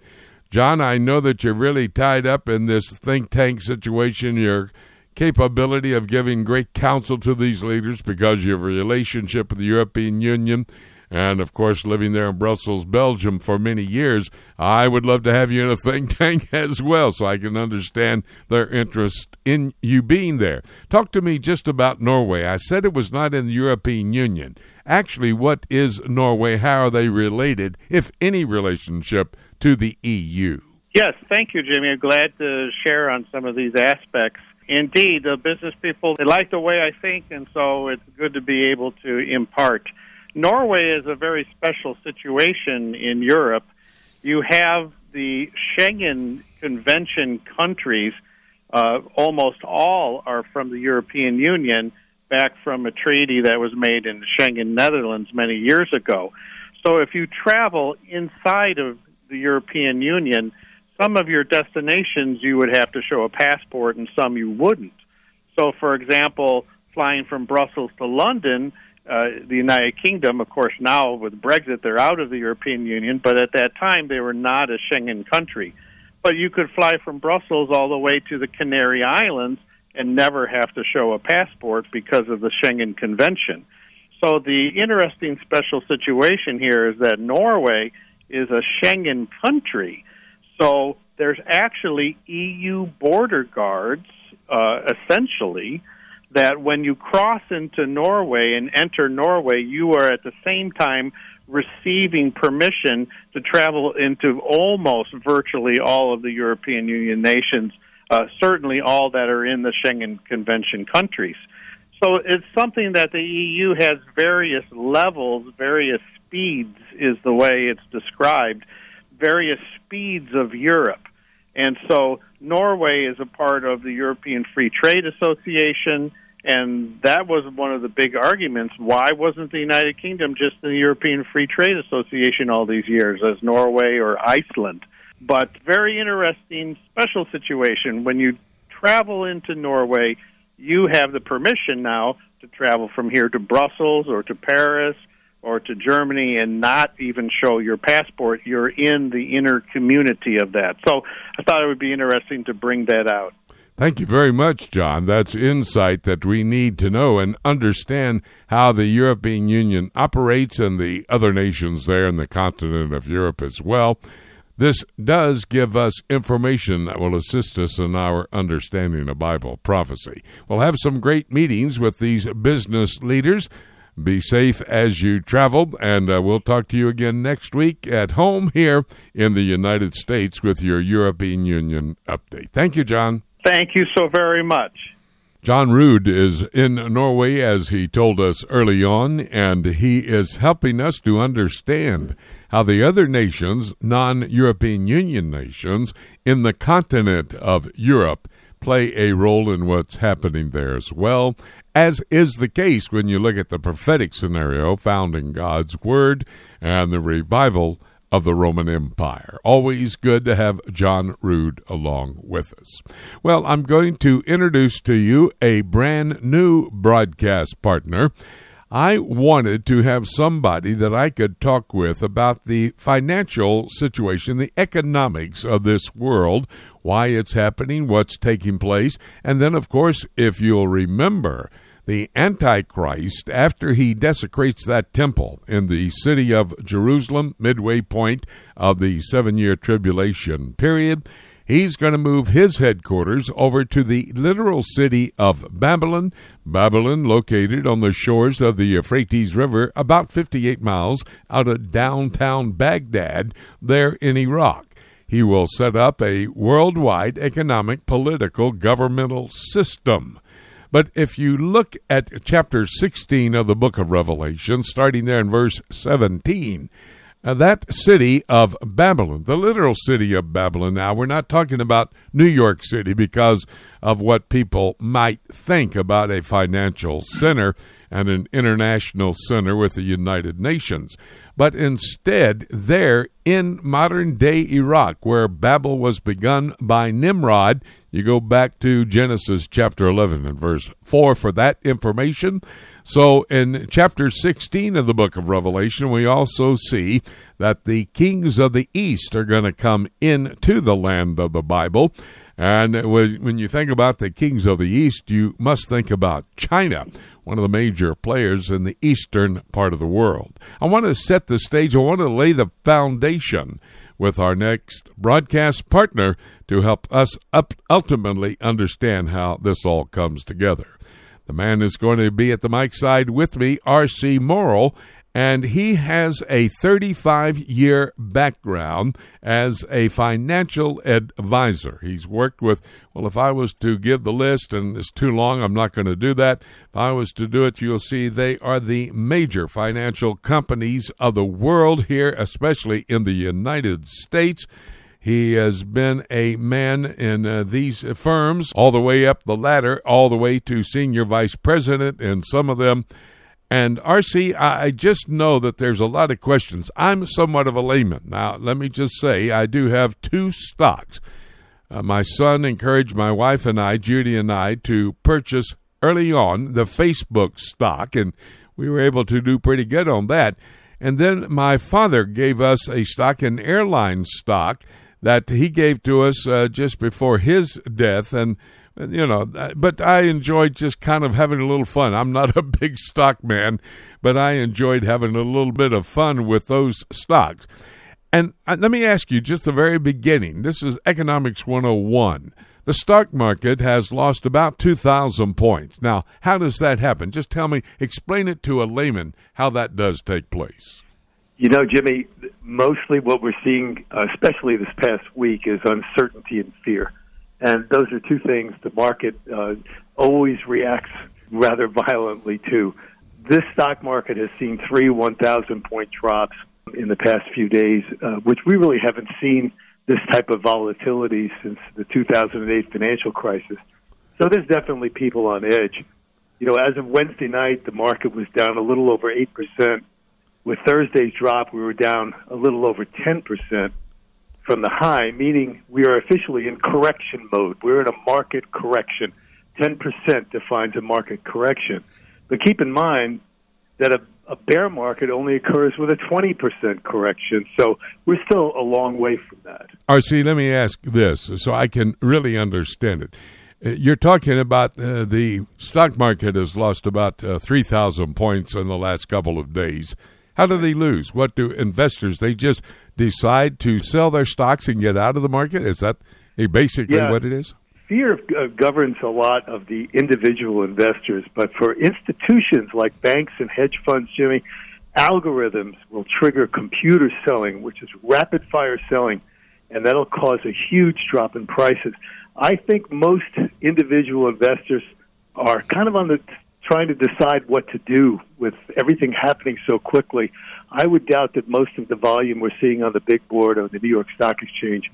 John, I know that you're really tied up in this think tank situation, your capability of giving great counsel to these leaders because of your relationship with the European Union and, of course, living there in Brussels, Belgium for many years. I would love to have you in a think tank as well so I can understand their interest in you being there. Talk to me just about Norway. I said it was not in the European Union. Actually, what is Norway? How are they related, if any relationship, to the EU? Yes, thank you, Jimmy. I'm glad to share on some of these aspects. Indeed, the business people, they like the way I think, and so it's good to be able to impart. Norway is a very special situation in Europe. You have the Schengen Convention countries, almost all are from the European Union, back from a treaty that was made in the Schengen Netherlands many years ago. So if you travel inside of the European Union, some of your destinations you would have to show a passport and some you wouldn't. So, for example, flying from Brussels to London, the United Kingdom, of course, now with Brexit, they're out of the European Union, but at that time they were not a Schengen country. But you could fly from Brussels all the way to the Canary Islands and never have to show a passport because of the Schengen Convention. So the interesting special situation here is that Norway is a Schengen country, so there's actually EU border guards, essentially, that when you cross into Norway and enter Norway, you are at the same time receiving permission to travel into almost virtually all of the European Union nations, certainly all that are in the Schengen Convention countries. So it's something that the EU has various levels, various speeds is the way it's described, various speeds of Europe. And so Norway is a part of the European Free Trade Association, and that was one of the big arguments. Why wasn't the United Kingdom just in the European Free Trade Association all these years, as Norway or Iceland? But very interesting, special situation. When you travel into Norway, you have the permission now to travel from here to Brussels or to Paris or to Germany and not even show your passport. You're in the inner community of that. So I thought it would be interesting to bring that out. Thank you very much, John. That's insight that we need to know and understand how the European Union operates and the other nations there in the continent of Europe as well. This does give us information that will assist us in our understanding of Bible prophecy. We'll have some great meetings with these business leaders. Be safe as you travel, and we'll talk to you again next week at home here in the United States with your European Union update. Thank you, John. Thank you so very much. John Rude is in Norway, as he told us early on, and he is helping us to understand how the other nations, non-European Union nations, in the continent of Europe play a role in what's happening there as well, as is the case when you look at the prophetic scenario found in God's Word and the revival of the Roman Empire. Always good to have John Rude along with us. Well, I'm going to introduce to you a brand new broadcast partner. I wanted to have somebody that I could talk with about the financial situation, the economics of this world, why it's happening, what's taking place. And then, of course, if you'll remember, the Antichrist, after he desecrates that temple in the city of Jerusalem, midway point of the 7-year tribulation period, he's going to move his headquarters over to the literal city of Babylon. Babylon, located on the shores of the Euphrates River, about 58 miles out of downtown Baghdad, there in Iraq. He will set up a worldwide economic, political, governmental system. But if you look at chapter 16 of the book of Revelation, starting there in verse 17, that city of Babylon, the literal city of Babylon. Now, we're not talking about New York City because of what people might think about a financial center and an international center with the United Nations. But instead, there in modern-day Iraq, where Babel was begun by Nimrod, you go back to Genesis chapter 11 and verse 4 for that information. So in chapter 16 of the book of Revelation, we also see that the kings of the east are going to come into the land of the Bible. And when you think about the kings of the east, you must think about China, one of the major players in the eastern part of the world. I want to set the stage. I want to lay the foundation with our next broadcast partner to help us ultimately understand how this all comes together. The man is going to be at the mic side with me, R.C. Morrill, and he has a 35-year background as a financial advisor. He's worked with, well, if I was to give the list, and it's too long, I'm not going to do that. If I was to do it, you'll see they are the major financial companies of the world here, especially in the United States. He has been a man in these firms all the way up the ladder, all the way to senior vice president, and some of them. And, R.C., I just know that there's a lot of questions. I'm somewhat of a layman. Now, let me just say I do have two stocks. My son encouraged my wife and I, Judy and I, to purchase early on the Facebook stock, and we were able to do pretty good on that. And then my father gave us a stock, an airline stock, that he gave to us just before his death, and you know, but I enjoyed just kind of having a little fun. I'm not a big stock man, but I enjoyed having a little bit of fun with those stocks. And let me ask you just the very beginning. This is Economics 101. The stock market has lost about 2,000 points. Now, how does that happen? Just tell me, explain it to a layman how that does take place. You know, Jimmy, mostly what we're seeing, especially this past week, is uncertainty and fear. And those are two things the market always reacts rather violently to. This stock market has seen three 1,000-point drops in the past few days, which we really haven't seen this type of volatility since the 2008 financial crisis. So there's definitely people on edge. You know, as of Wednesday night, the market was down a little over 8%. With Thursday's drop, we were down a little over 10%. From the high, meaning we are officially in correction mode. We're in a market correction. 10% defines a market correction. But keep in mind that a bear market only occurs with a 20% correction, so we're still a long way from that. R.C., let me ask this so I can really understand it. You're talking about the stock market has lost about 3,000 points in the last couple of days. How do they lose? What do investors, they just decide to sell their stocks and get out of the market? Is that basically what it is? Fear governs a lot of the individual investors, but for institutions like banks and hedge funds, Jimmy, algorithms will trigger computer selling, which is rapid-fire selling, and that'll cause a huge drop in prices. I think most individual investors are kind of on the trying to decide what to do with everything happening so quickly. I would doubt that most of the volume we're seeing on the big board of the New York Stock Exchange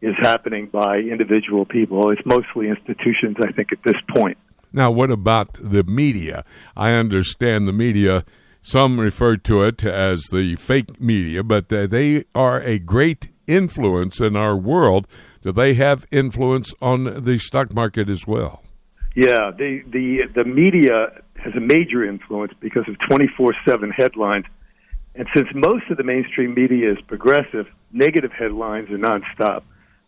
is happening by individual people. It's mostly institutions, I think, at this point. Now, what about the media? I understand the media, some refer to it as the fake media, but they are a great influence in our world. Do they have influence on the stock market as well? Yeah, the media has a major influence because of 24/7 headlines. And since most of the mainstream media is progressive, negative headlines are nonstop.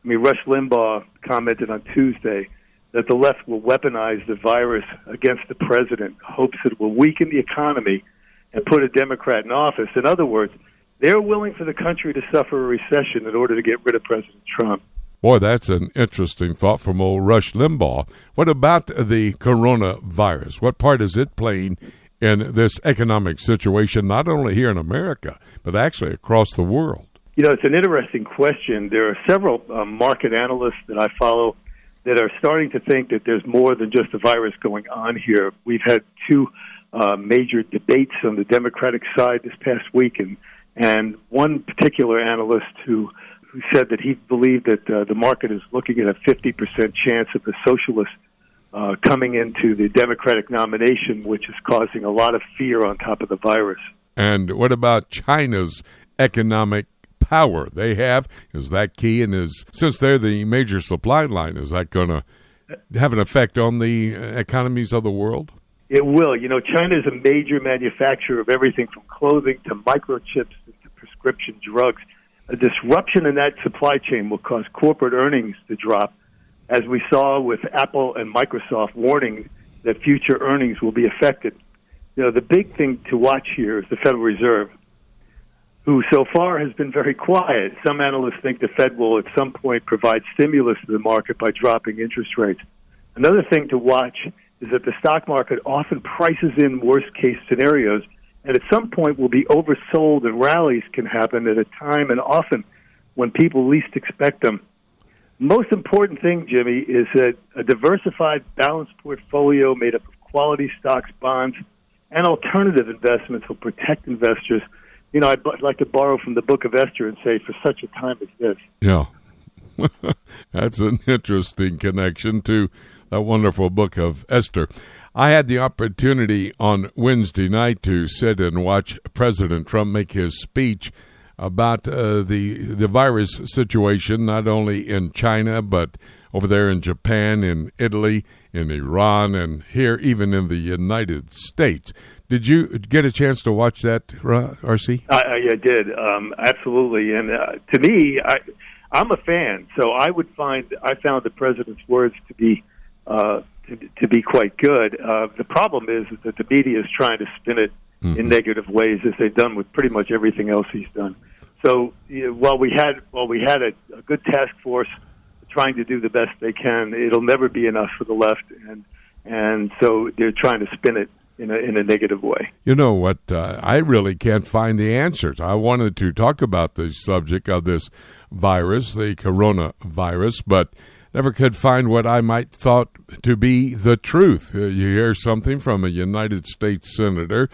I mean, Rush Limbaugh commented on Tuesday that the left will weaponize the virus against the president, hopes it will weaken the economy and put a Democrat in office. In other words, they're willing for the country to suffer a recession in order to get rid of President Trump. Boy, that's an interesting thought from old Rush Limbaugh. What about the coronavirus? What part is it playing in this economic situation, not only here in America, but actually across the world? You know, it's an interesting question. There are several market analysts that I follow that are starting to think that there's more than just a virus going on here. We've had two major debates on the Democratic side this past week, and And one particular analyst who said that he believed that the market is looking at a 50% chance of the socialists coming into the Democratic nomination, which is causing a lot of fear on top of the virus. And what about China's economic power they have? Is that key? And since they're the major supply line, is that going to have an effect on the economies of the world? It will. You know, China is a major manufacturer of everything from clothing to microchips to prescription drugs. A disruption in that supply chain will cause corporate earnings to drop, as we saw with Apple and Microsoft warning that future earnings will be affected. You know, the big thing to watch here is the Federal Reserve, who so far has been very quiet. Some analysts think the Fed will at some point provide stimulus to the market by dropping interest rates. Another thing to watch is that the stock market often prices in worst-case scenarios, and at some point will be oversold, and rallies can happen at a time and often when people least expect them. Most important thing, Jimmy, is that a diversified, balanced portfolio made up of quality stocks, bonds, and alternative investments will protect investors. You know, I'd like to borrow from the Book of Esther and say, for such a time as this. Yeah. That's an interesting connection to that wonderful Book of Esther. I had the opportunity on Wednesday night to sit and watch President Trump make his speech about the virus situation, not only in China, but over there in Japan, in Italy, in Iran, and here even in the United States. Did you get a chance to watch that, R.C.? I did, absolutely. And to me, I'm a fan, so I found the president's words to be quite good. The problem is that the media is trying to spin it in negative ways, as they've done with pretty much everything else he's done. So while we had a good task force trying to do the best they can, it'll never be enough for the left, and so they're trying to spin it in a negative way. You know what? I really can't find the answers. I wanted to talk about the subject of this virus, the coronavirus, but never could find what I might thought to be the truth. You hear something from a United States senator,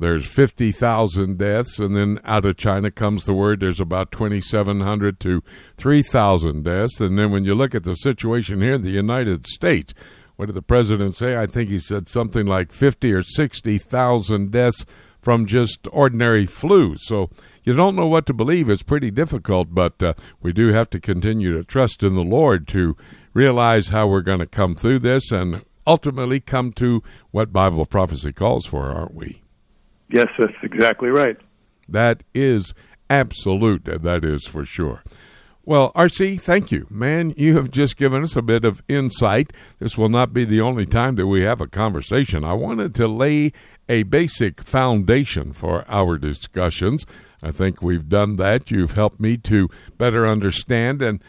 there's 50,000 deaths, and then out of China comes the word there's about 2,700 to 3,000 deaths. And then when you look at the situation here in the United States, what did the president say? I think he said something like 50 or 60,000 deaths from just ordinary flu. So you don't know what to believe. It's pretty difficult, but we do have to continue to trust in the Lord to realize how we're going to come through this and ultimately come to what Bible prophecy calls for, aren't we? Yes, that's exactly right. That is absolute, that is for sure. Well, R.C., thank you. Man, you have just given us a bit of insight. This will not be the only time that we have a conversation. I wanted to lay a basic foundation for our discussions. I think we've done that. You've helped me to better understand, and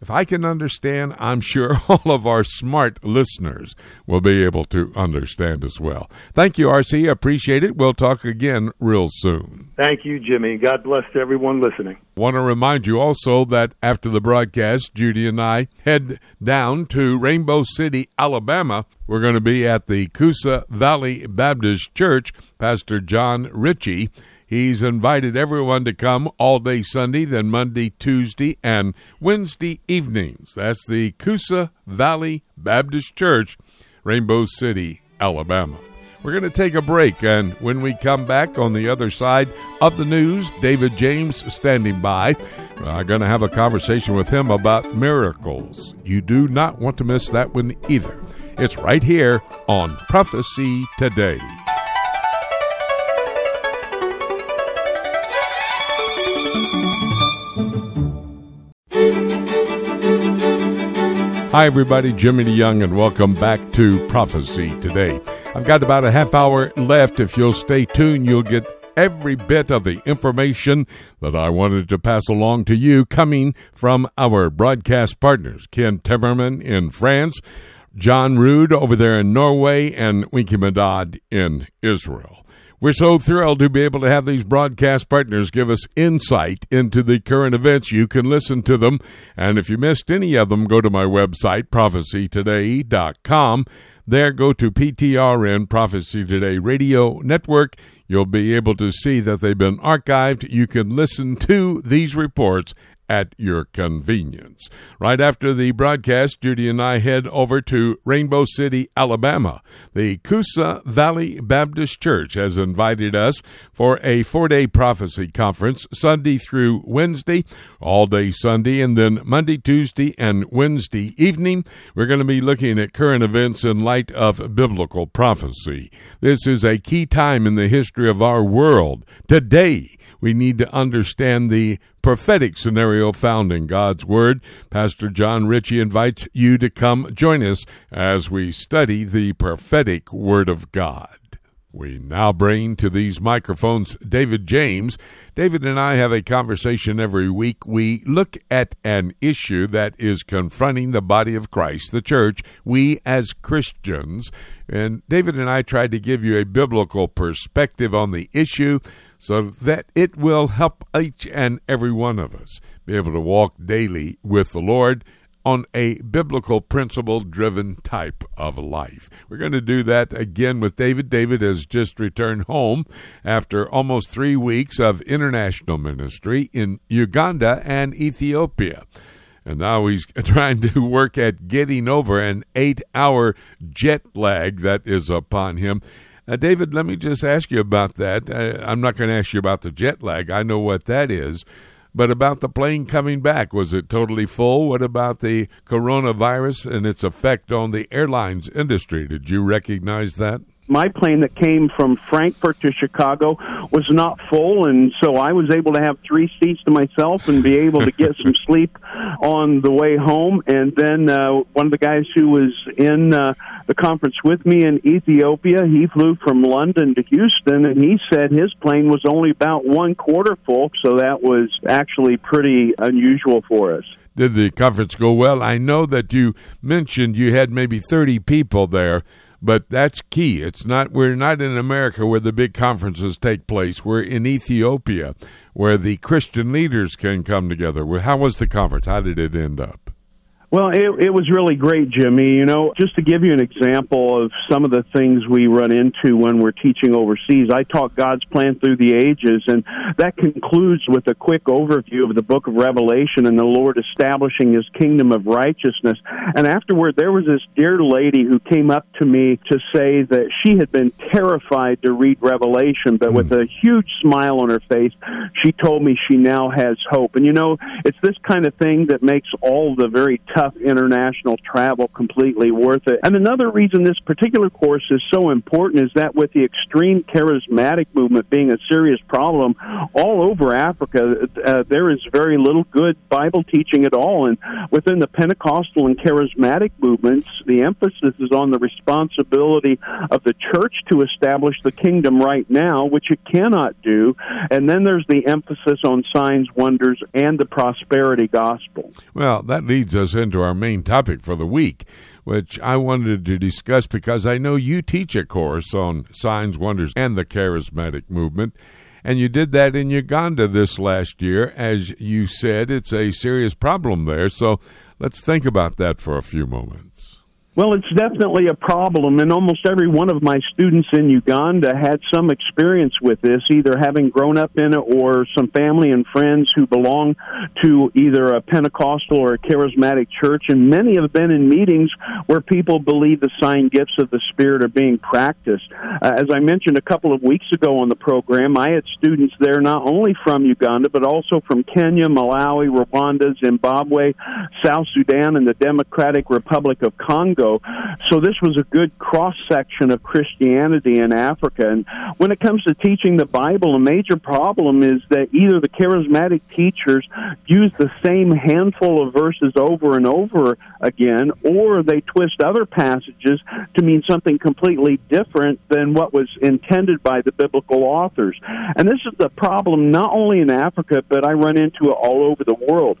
if I can understand, I'm sure all of our smart listeners will be able to understand as well. Thank you, R.C. Appreciate it. We'll talk again real soon. Thank you, Jimmy. God bless to everyone listening. Want to remind you also that after the broadcast, Judy and I head down to Rainbow City, Alabama. We're going to be at the Coosa Valley Baptist Church. Pastor John Ritchie, he's invited everyone to come all day Sunday, then Monday, Tuesday, and Wednesday evenings. That's the Coosa Valley Baptist Church, Rainbow City, Alabama. We're going to take a break, and when we come back on the other side of the news, David James standing by. I'm going to have a conversation with him about miracles. You do not want to miss that one either. It's right here on Prophecy Today. Hi, everybody. Jimmy DeYoung, and welcome back to Prophecy Today. I've got about a half hour left. If you'll stay tuned, you'll get every bit of the information that I wanted to pass along to you coming from our broadcast partners, Ken Timmerman in France, John Rude over there in Norway, and Winkie Medad in Israel. We're so thrilled to be able to have these broadcast partners give us insight into the current events. You can listen to them, and if you missed any of them, go to my website, prophecytoday.com. There, go to PTRN, Prophecy Today Radio Network. You'll be able to see that they've been archived. You can listen to these reports at your convenience. Right after the broadcast, Judy and I head over to Rainbow City, Alabama. The Coosa Valley Baptist Church has invited us for a 4-day prophecy conference, Sunday through Wednesday, all day Sunday, and then Monday, Tuesday, and Wednesday evening. We're going to be looking at current events in light of biblical prophecy. This is a key time in the history of our world. Today, we need to understand the prophetic scenario found in God's Word. Pastor John Ritchie invites you to come join us as we study the prophetic Word of God. We now bring to these microphones David James. David and I have a conversation every week. We look at an issue that is confronting the body of Christ, the church, we as Christians. And David and I tried to give you a biblical perspective on the issue so that it will help each and every one of us be able to walk daily with the Lord on a biblical principle-driven type of life. We're going to do that again with David. David has just returned home after almost 3 weeks of international ministry in Uganda and Ethiopia. And now he's trying to work at getting over an 8-hour jet lag that is upon him. David, let me just ask you about that. I'm not going to ask you about the jet lag. I know what that is. But about the plane coming back, was it totally full? What about the coronavirus and its effect on the airlines industry? Did you recognize that? My plane that came from Frankfurt to Chicago was not full, and so I was able to have 3 seats to myself and be able to get some sleep on the way home. And then one of the guys who was in the conference with me in Ethiopia, he flew from London to Houston, and he said his plane was only about 1/4 full, so that was actually pretty unusual for us. Did the conference go well? I know that you mentioned you had maybe 30 people there. But that's key. It's not. We're not in America where the big conferences take place. We're in Ethiopia where the Christian leaders can come together. How was the conference? How did it end up? Well, it was really great, Jimmy. You know, just to give you an example of some of the things we run into when we're teaching overseas, I taught God's plan through the ages, and that concludes with a quick overview of the book of Revelation and the Lord establishing his kingdom of righteousness. And afterward, there was this dear lady who came up to me to say that she had been terrified to read Revelation, but with a huge smile on her face, she told me she now has hope. And, you know, it's this kind of thing that makes all the very tough international travel completely worth it. And another reason this particular course is so important is that with the extreme charismatic movement being a serious problem all over Africa, there is very little good Bible teaching at all. And within the Pentecostal and charismatic movements, the emphasis is on the responsibility of the church to establish the kingdom right now, which it cannot do. And then there's the emphasis on signs, wonders, and the prosperity gospel. Well, that leads us into our main topic for the week, which I wanted to discuss because I know you teach a course on signs, wonders, and the charismatic movement, and you did that in Uganda this last year. As you said, it's a serious problem there, so let's think about that for a few moments. Well, it's definitely a problem, and almost every one of my students in Uganda had some experience with this, either having grown up in it or some family and friends who belong to either a Pentecostal or a charismatic church, and many have been in meetings where people believe the sign gifts of the Spirit are being practiced. As I mentioned a couple of weeks ago on the program, I had students there not only from Uganda, but also from Kenya, Malawi, Rwanda, Zimbabwe, South Sudan, and the Democratic Republic of Congo. So this was a good cross-section of Christianity in Africa. And when it comes to teaching the Bible, a major problem is that either the charismatic teachers use the same handful of verses over and over again, or they twist other passages to mean something completely different than what was intended by the biblical authors. And this is the problem not only in Africa, but I run into it all over the world.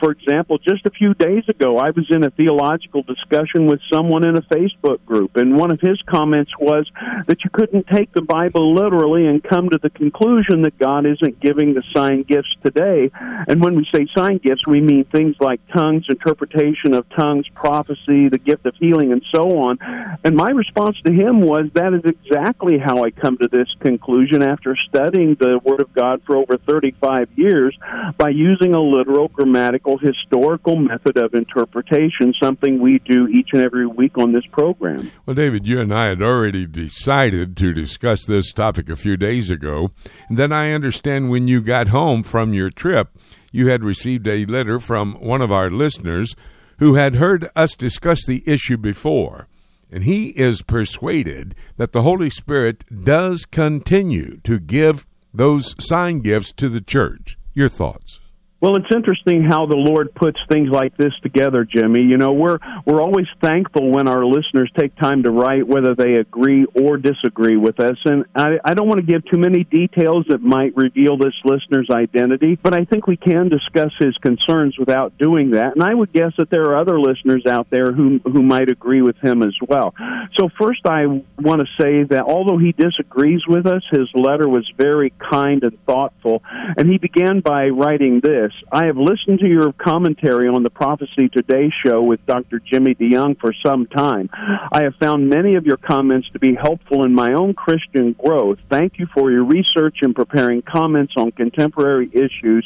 For example, just a few days ago, I was in a theological discussion with someone in a Facebook group, and one of his comments was that you couldn't take the Bible literally and come to the conclusion that God isn't giving the sign gifts today. And when we say sign gifts, we mean things like tongues, interpretation of tongues, prophecy, the gift of healing, and so on. And my response to him was, that is exactly how I come to this conclusion after studying the Word of God for over 35 years by using a literal, grammatical, historical method of interpretation, something we do each and every week on this program. Well, David, you and I had already decided to discuss this topic a few days ago. And then I understand when you got home from your trip, you had received a letter from one of our listeners who had heard us discuss the issue before. And he is persuaded that the Holy Spirit does continue to give those sign gifts to the church. Your thoughts? Well, it's interesting how the Lord puts things like this together, Jimmy. You know, we're always thankful when our listeners take time to write, whether they agree or disagree with us. And I don't want to give too many details that might reveal this listener's identity, but I think we can discuss his concerns without doing that. And I would guess that there are other listeners out there who might agree with him as well. So first, I want to say that although he disagrees with us, his letter was very kind and thoughtful. And he began by writing this. I have listened to your commentary on the Prophecy Today show with Dr. Jimmy DeYoung for some time. I have found many of your comments to be helpful in my own Christian growth. Thank you for your research in preparing comments on contemporary issues.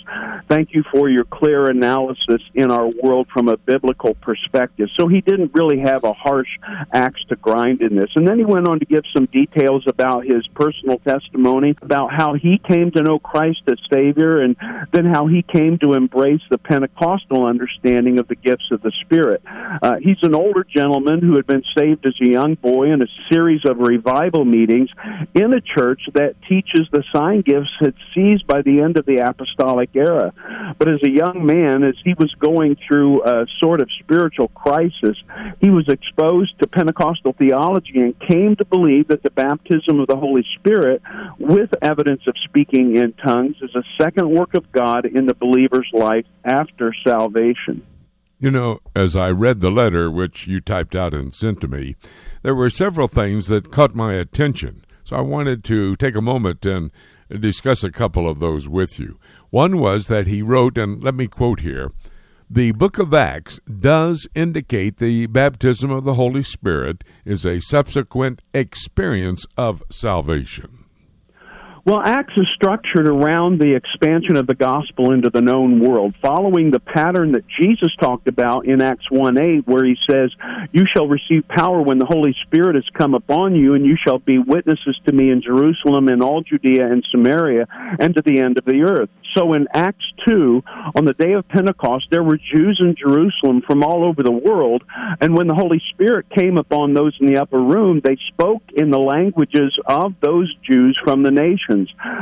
Thank you for your clear analysis in our world from a biblical perspective. So he didn't really have a harsh axe to grind in this. And then he went on to give some details about his personal testimony, about how he came to know Christ as Savior, and then how he came to embrace the Pentecostal understanding of the gifts of the Spirit. He's an older gentleman who had been saved as a young boy in a series of revival meetings in a church that teaches the sign gifts had ceased by the end of the apostolic era. But as a young man, as he was going through a sort of spiritual crisis, he was exposed to Pentecostal theology and came to believe that the baptism of the Holy Spirit with evidence of speaking in tongues is a second work of God in the believer life after salvation. You know, as I read the letter, which you typed out and sent to me, there were several things that caught my attention. So I wanted to take a moment and discuss a couple of those with you. One was that he wrote, and let me quote here, "The book of Acts does indicate the baptism of the Holy Spirit is a subsequent experience of salvation." Well, Acts is structured around the expansion of the gospel into the known world, following the pattern that Jesus talked about in Acts 1:8, where he says, "You shall receive power when the Holy Spirit has come upon you, and you shall be witnesses to me in Jerusalem and all Judea and Samaria and to the end of the earth." So in Acts 2, on the day of Pentecost, there were Jews in Jerusalem from all over the world, and when the Holy Spirit came upon those in the upper room, they spoke in the languages of those Jews from the nations.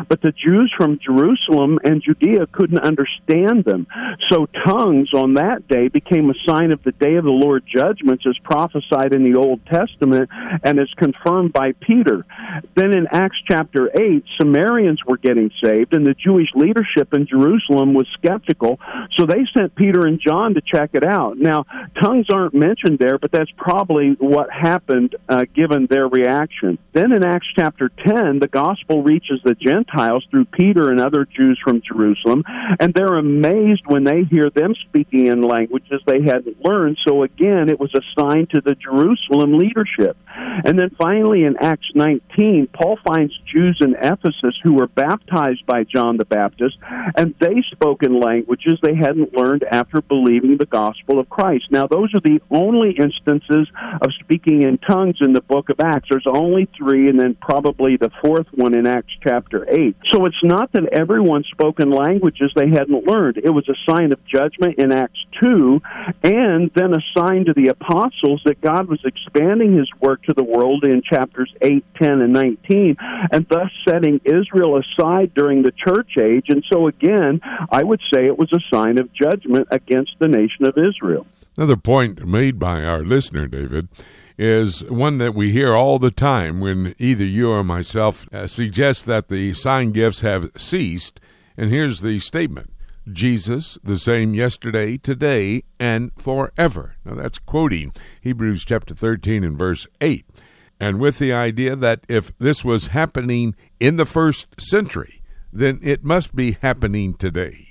But the Jews from Jerusalem and Judea couldn't understand them. So tongues on that day became a sign of the day of the Lord's judgments as prophesied in the Old Testament and as confirmed by Peter. Then in Acts chapter 8, Samaritans were getting saved, and the Jewish leadership in Jerusalem was skeptical, so they sent Peter and John to check it out. Now, tongues aren't mentioned there, but that's probably what happened given their reaction. Then in Acts chapter 10, the gospel reaches the Gentiles through Peter and other Jews from Jerusalem, and they're amazed when they hear them speaking in languages they hadn't learned. So again, it was a sign to the Jerusalem leadership. And then finally in Acts 19, Paul finds Jews in Ephesus who were baptized by John the Baptist, and they spoke in languages they hadn't learned after believing the gospel of Christ. Now, those are the only instances of speaking in tongues in the book of Acts. There's only three, and then probably the fourth one in Acts chapter 8. So it's not that everyone spoke in languages they hadn't learned. It was a sign of judgment in Acts 2, and then a sign to the apostles that God was expanding his work to the world in chapters 8, 10, and 19, and thus setting Israel aside during the church age. And so again, I would say it was a sign of judgment against the nation of Israel. Another point made by our listener, David, is one that we hear all the time when either you or myself suggest that the sign gifts have ceased, and here's the statement: Jesus, the same yesterday, today, and forever. Now that's quoting Hebrews chapter 13 and verse 8. And with the idea that if this was happening in the first century, then it must be happening today.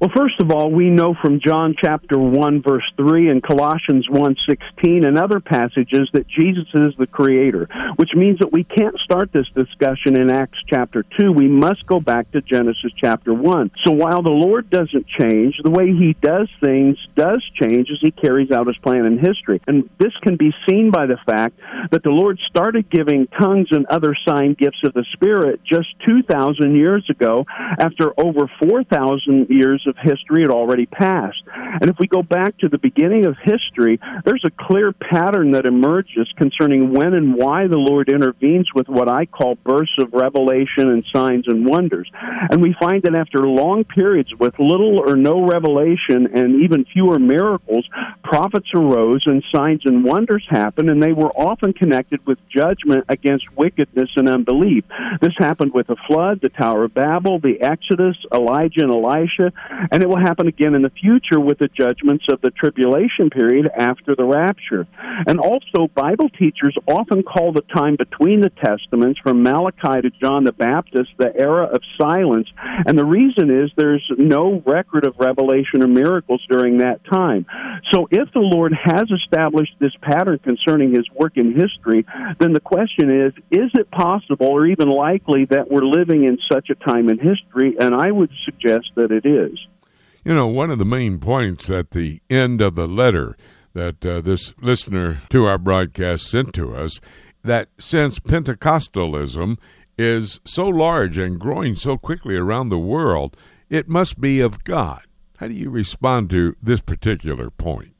Well, first of all, we know from John chapter 1, verse 3, and Colossians 1:16, and other passages that Jesus is the Creator, which means that we can't start this discussion in Acts chapter 2. We must go back to Genesis chapter 1. So while the Lord doesn't change, the way He does things does change as He carries out His plan in history. And this can be seen by the fact that the Lord started giving tongues and other sign gifts of the Spirit just 2,000 years ago, after over 4,000 years of history had already passed. And if we go back to the beginning of history, there's a clear pattern that emerges concerning when and why the Lord intervenes with what I call bursts of revelation and signs and wonders. And we find that after long periods with little or no revelation and even fewer miracles, prophets arose and signs and wonders happened, and they were often connected with judgment against wickedness and unbelief. This happened with the flood, the Tower of Babel, the Exodus, Elijah and Elisha, and it will happen again in the future with the judgments of the tribulation period after the rapture. And also, Bible teachers often call the time between the Testaments, from Malachi to John the Baptist, the era of silence. And the reason is there's no record of revelation or miracles during that time. So if the Lord has established this pattern concerning His work in history, then the question is it possible or even likely that we're living in such a time in history? And I would suggest that it is. You know, one of the main points at the end of the letter that this listener to our broadcast sent to us, that since Pentecostalism is so large and growing so quickly around the world, it must be of God. How do you respond to this particular point?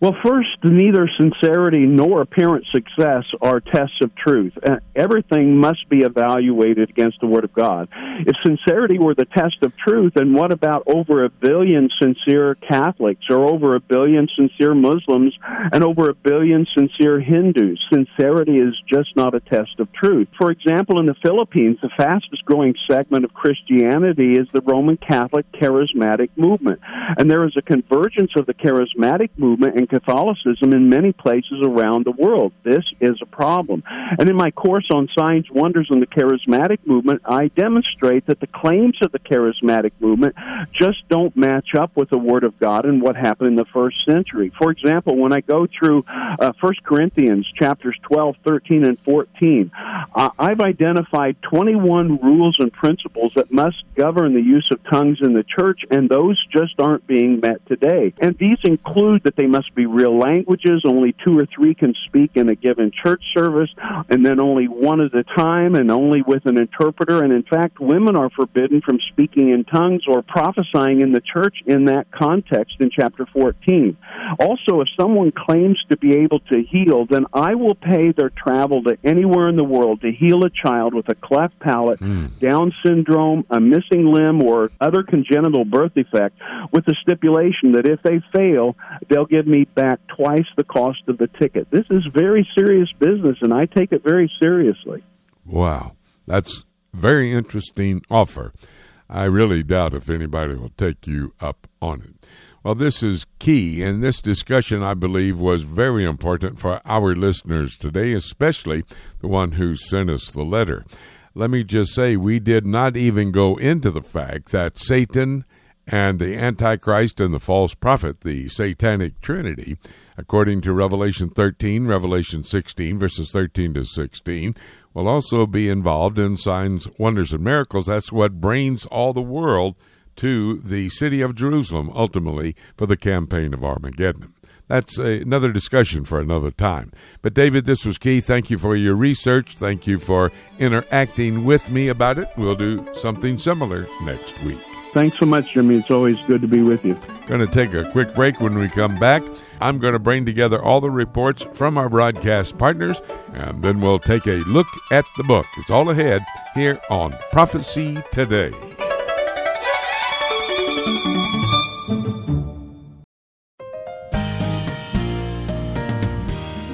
Well, first, neither sincerity nor apparent success are tests of truth. Everything must be evaluated against the Word of God. If sincerity were the test of truth, then what about over 1 billion sincere Catholics, or over 1 billion sincere Muslims, and over 1 billion sincere Hindus? Sincerity is just not a test of truth. For example, in the Philippines, the fastest-growing segment of Christianity is the Roman Catholic Charismatic movement, and there is a convergence of the Charismatic movement and Catholicism in many places around the world. This is a problem. And in my course on signs, wonders, and the charismatic movement, I demonstrate that the claims of the charismatic movement just don't match up with the Word of God and what happened in the first century. For example, when I go through 1 Corinthians chapters 12, 13, and 14, I've identified 21 rules and principles that must govern the use of tongues in the church, and those just aren't being met today. And these include that they must be real languages, only 2 or 3 can speak in a given church service, and then only one at a time, and only with an interpreter. And in fact, women are forbidden from speaking in tongues or prophesying in the church in that context in chapter 14. Also, if someone claims to be able to heal, then I will pay their travel to anywhere in the world to heal a child with a cleft palate, Down syndrome, a missing limb, or other congenital birth defect, with the stipulation that if they fail, they'll give me back twice the cost of the ticket. This is very serious business, and I take it very seriously. Wow. That's a very interesting offer. I really doubt if anybody will take you up on it. Well, this is key, and this discussion, I believe, was very important for our listeners today, especially the one who sent us the letter. Let me just say, we did not even go into the fact that Satan and the Antichrist and the false prophet, the Satanic Trinity, according to Revelation 13, Revelation 16, verses 13 to 16, will also be involved in signs, wonders, and miracles. That's what brings all the world to the city of Jerusalem, ultimately, for the campaign of Armageddon. That's another discussion for another time. But David, this was key. Thank you for your research. Thank you for interacting with me about it. We'll do something similar next week. Thanks so much, Jimmy. It's always good to be with you. Going to take a quick break. When we come back, I'm going to bring together all the reports from our broadcast partners, and then we'll take a look at the book. It's all ahead here on Prophecy Today.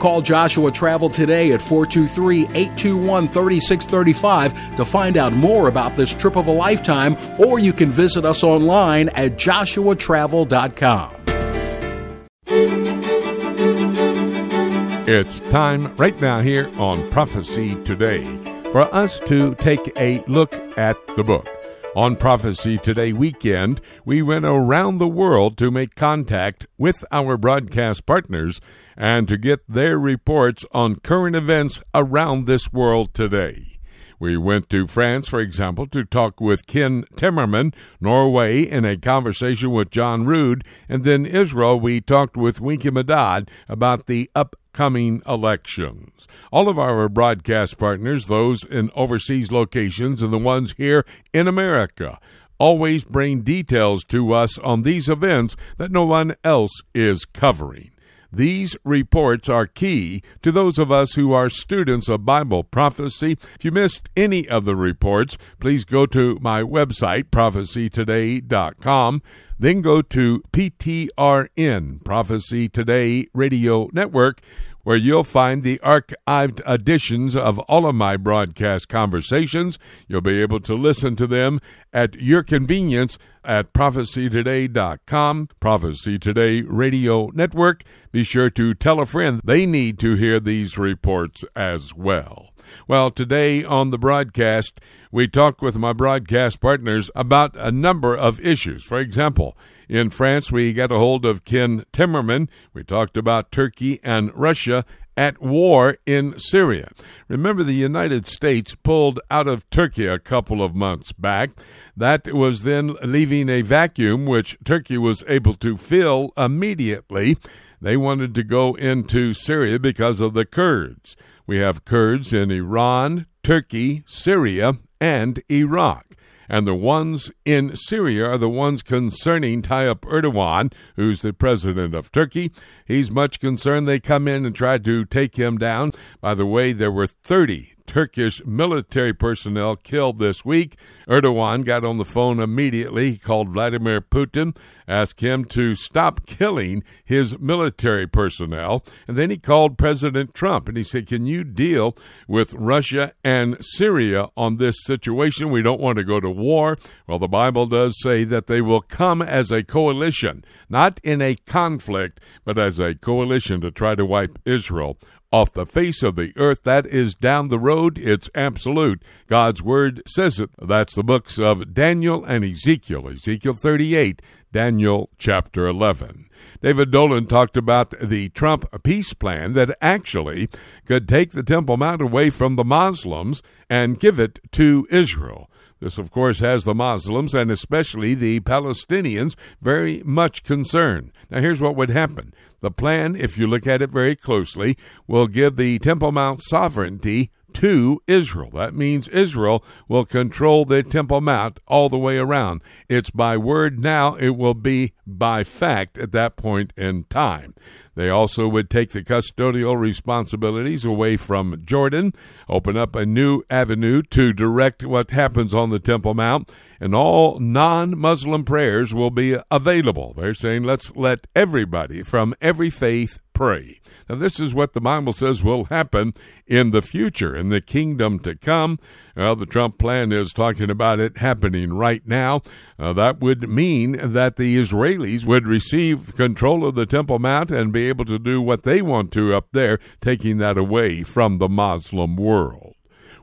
Call Joshua Travel today at 423-821-3635 to find out more about this trip of a lifetime, or you can visit us online at joshuatravel.com. It's time right now here on Prophecy Today for us to take a look at the book. On Prophecy Today weekend, we went around the world to make contact with our broadcast partners and to get their reports on current events around this world today. We went to France, for example, to talk with Ken Timmerman, Norway, in a conversation with John Rude, and then Israel, we talked with Winkie Medad about the upcoming elections. All of our broadcast partners, those in overseas locations and the ones here in America, always bring details to us on these events that no one else is covering. These reports are key to those of us who are students of Bible prophecy. If you missed any of the reports, please go to my website, prophecytoday.com. Then go to PTRN, Prophecy Today Radio Network, where you'll find the archived editions of all of my broadcast conversations. You'll be able to listen to them at your convenience at prophecytoday.com, Prophecy Today Radio Network. Be sure to tell a friend they need to hear these reports as well. Well, today on the broadcast, we talk with my broadcast partners about a number of issues. For example, in France, we got a hold of Ken Timmerman. We talked about Turkey and Russia at war in Syria. Remember, the United States pulled out of Turkey a couple of months back. That was then leaving a vacuum, which Turkey was able to fill immediately. They wanted to go into Syria because of the Kurds. We have Kurds in Iran, Turkey, Syria, and Iraq. And the ones in Syria are the ones concerning Tayyip Erdogan, who's the president of Turkey. He's much concerned they come in and try to take him down. By the way, there were 30 Turkish military personnel killed this week. Erdogan got on the phone immediately. He called Vladimir Putin, asked him to stop killing his military personnel, and then he called President Trump, and he said, can you deal with Russia and Syria on this situation? We don't want to go to war. Well, the Bible does say that they will come as a coalition, not in a conflict, but as a coalition to try to wipe Israel off the face of the earth. That is down the road. It's absolute. God's Word says it. That's the books of Daniel and Ezekiel, Ezekiel 38, Daniel chapter 11. David Dolan talked about the Trump peace plan that actually could take the Temple Mount away from the Muslims and give it to Israel. This, of course, has the Muslims and especially the Palestinians very much concerned. Now, here's what would happen. The plan, if you look at it very closely, will give the Temple Mount sovereignty to Israel. That means Israel will control the Temple Mount all the way around. It's by word now, it will be by fact at that point in time. They also would take the custodial responsibilities away from Jordan, open up a new avenue to direct what happens on the Temple Mount, and all non-Muslim prayers will be available. They're saying, let's let everybody from every faith pray. Now, this is what the Bible says will happen in the future, in the kingdom to come. Well, the Trump plan is talking about it happening right now. That would mean that the Israelis would receive control of the Temple Mount and be able to do what they want to up there, taking that away from the Muslim world.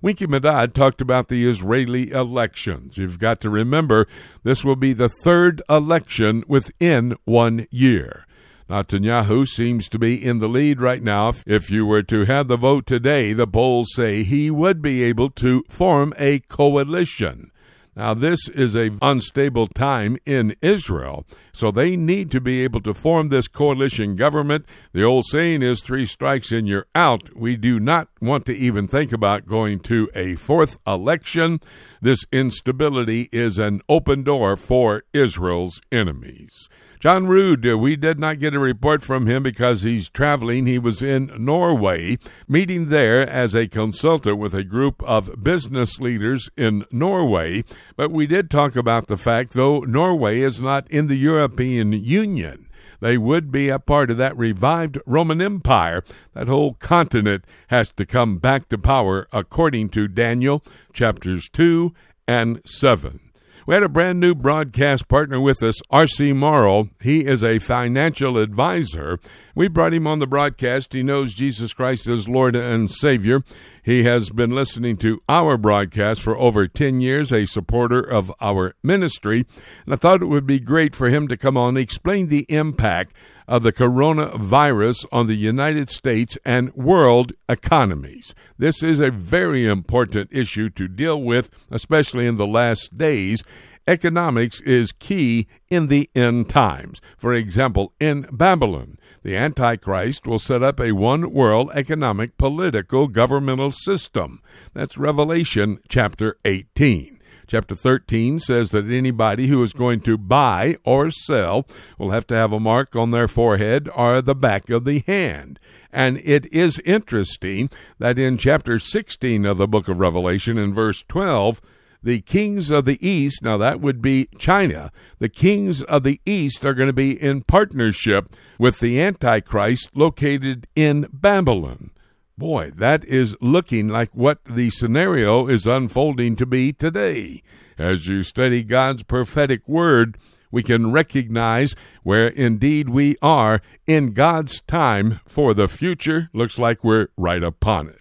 Winkie Medad talked about the Israeli elections. You've got to remember, this will be the third election within 1 year. Netanyahu seems to be in the lead right now. If you were to have the vote today, the polls say he would be able to form a coalition. Now, this is an unstable time in Israel, so they need to be able to form this coalition government. The old saying is 3 strikes and you're out. We do not want to even think about going to a fourth election. This instability is an open door for Israel's enemies. John Rude, we did not get a report from him because he's traveling. He was in Norway, meeting there as a consultant with a group of business leaders in Norway. But we did talk about the fact, though Norway is not in the European Union, they would be a part of that revived Roman Empire. That whole continent has to come back to power, according to Daniel chapters 2 and 7. We had a brand new broadcast partner with us, R.C. Morrill. He is a financial advisor. We brought him on the broadcast. He knows Jesus Christ as Lord and Savior. He has been listening to our broadcast for over 10 years, a supporter of our ministry. And I thought it would be great for him to come on and explain the impact of the coronavirus on the United States and world economies. This is a very important issue to deal with, especially in the last days. Economics is key in the end times. For example, in Babylon, the Antichrist will set up a one-world economic, political, governmental system. That's Revelation chapter 18. Chapter 13 says that anybody who is going to buy or sell will have to have a mark on their forehead or the back of the hand. And it is interesting that in chapter 16 of the book of Revelation, in verse 12, the kings of the East, now that would be China, the kings of the East are going to be in partnership with the Antichrist located in Babylon. Boy, that is looking like what the scenario is unfolding to be today. As you study God's prophetic word, we can recognize where indeed we are in God's time for the future. Looks like we're right upon it.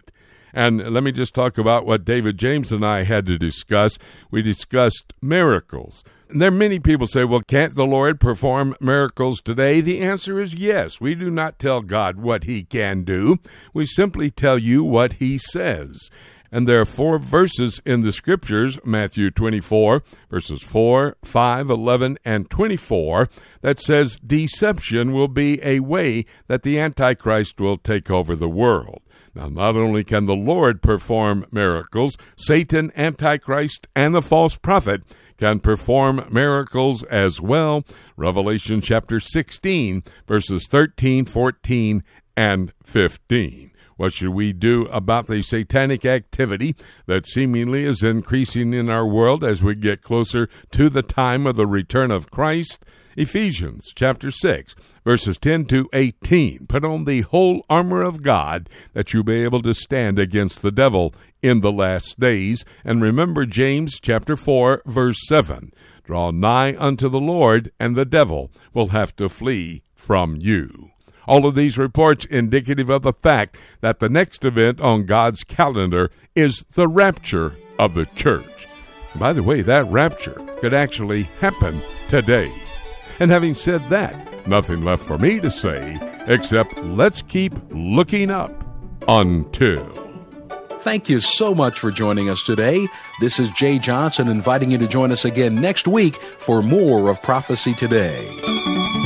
And let me just talk about what David James and I had to discuss. We discussed miracles. And there are many people say, well, can't the Lord perform miracles today? The answer is yes. We do not tell God what he can do. We simply tell you what he says. And there are 4 verses in the Scriptures, Matthew 24, verses 4, 5, 11, and 24, that says deception will be a way that the Antichrist will take over the world. Now, not only can the Lord perform miracles, Satan, Antichrist, and the false prophet can perform miracles as well. Revelation chapter 16, verses 13, 14, and 15. What should we do about the satanic activity that seemingly is increasing in our world as we get closer to the time of the return of Christ? Ephesians chapter 6, verses 10 to 18. Put on the whole armor of God that you be able to stand against the devil in the last days. And remember James chapter 4, verse 7. Draw nigh unto the Lord, and the devil will have to flee from you. All of these reports indicative of the fact that the next event on God's calendar is the rapture of the church. By the way, that rapture could actually happen today. And having said that, nothing left for me to say except let's keep looking up until. Thank you so much for joining us today. This is Jay Johnson inviting you to join us again next week for more of Prophecy Today.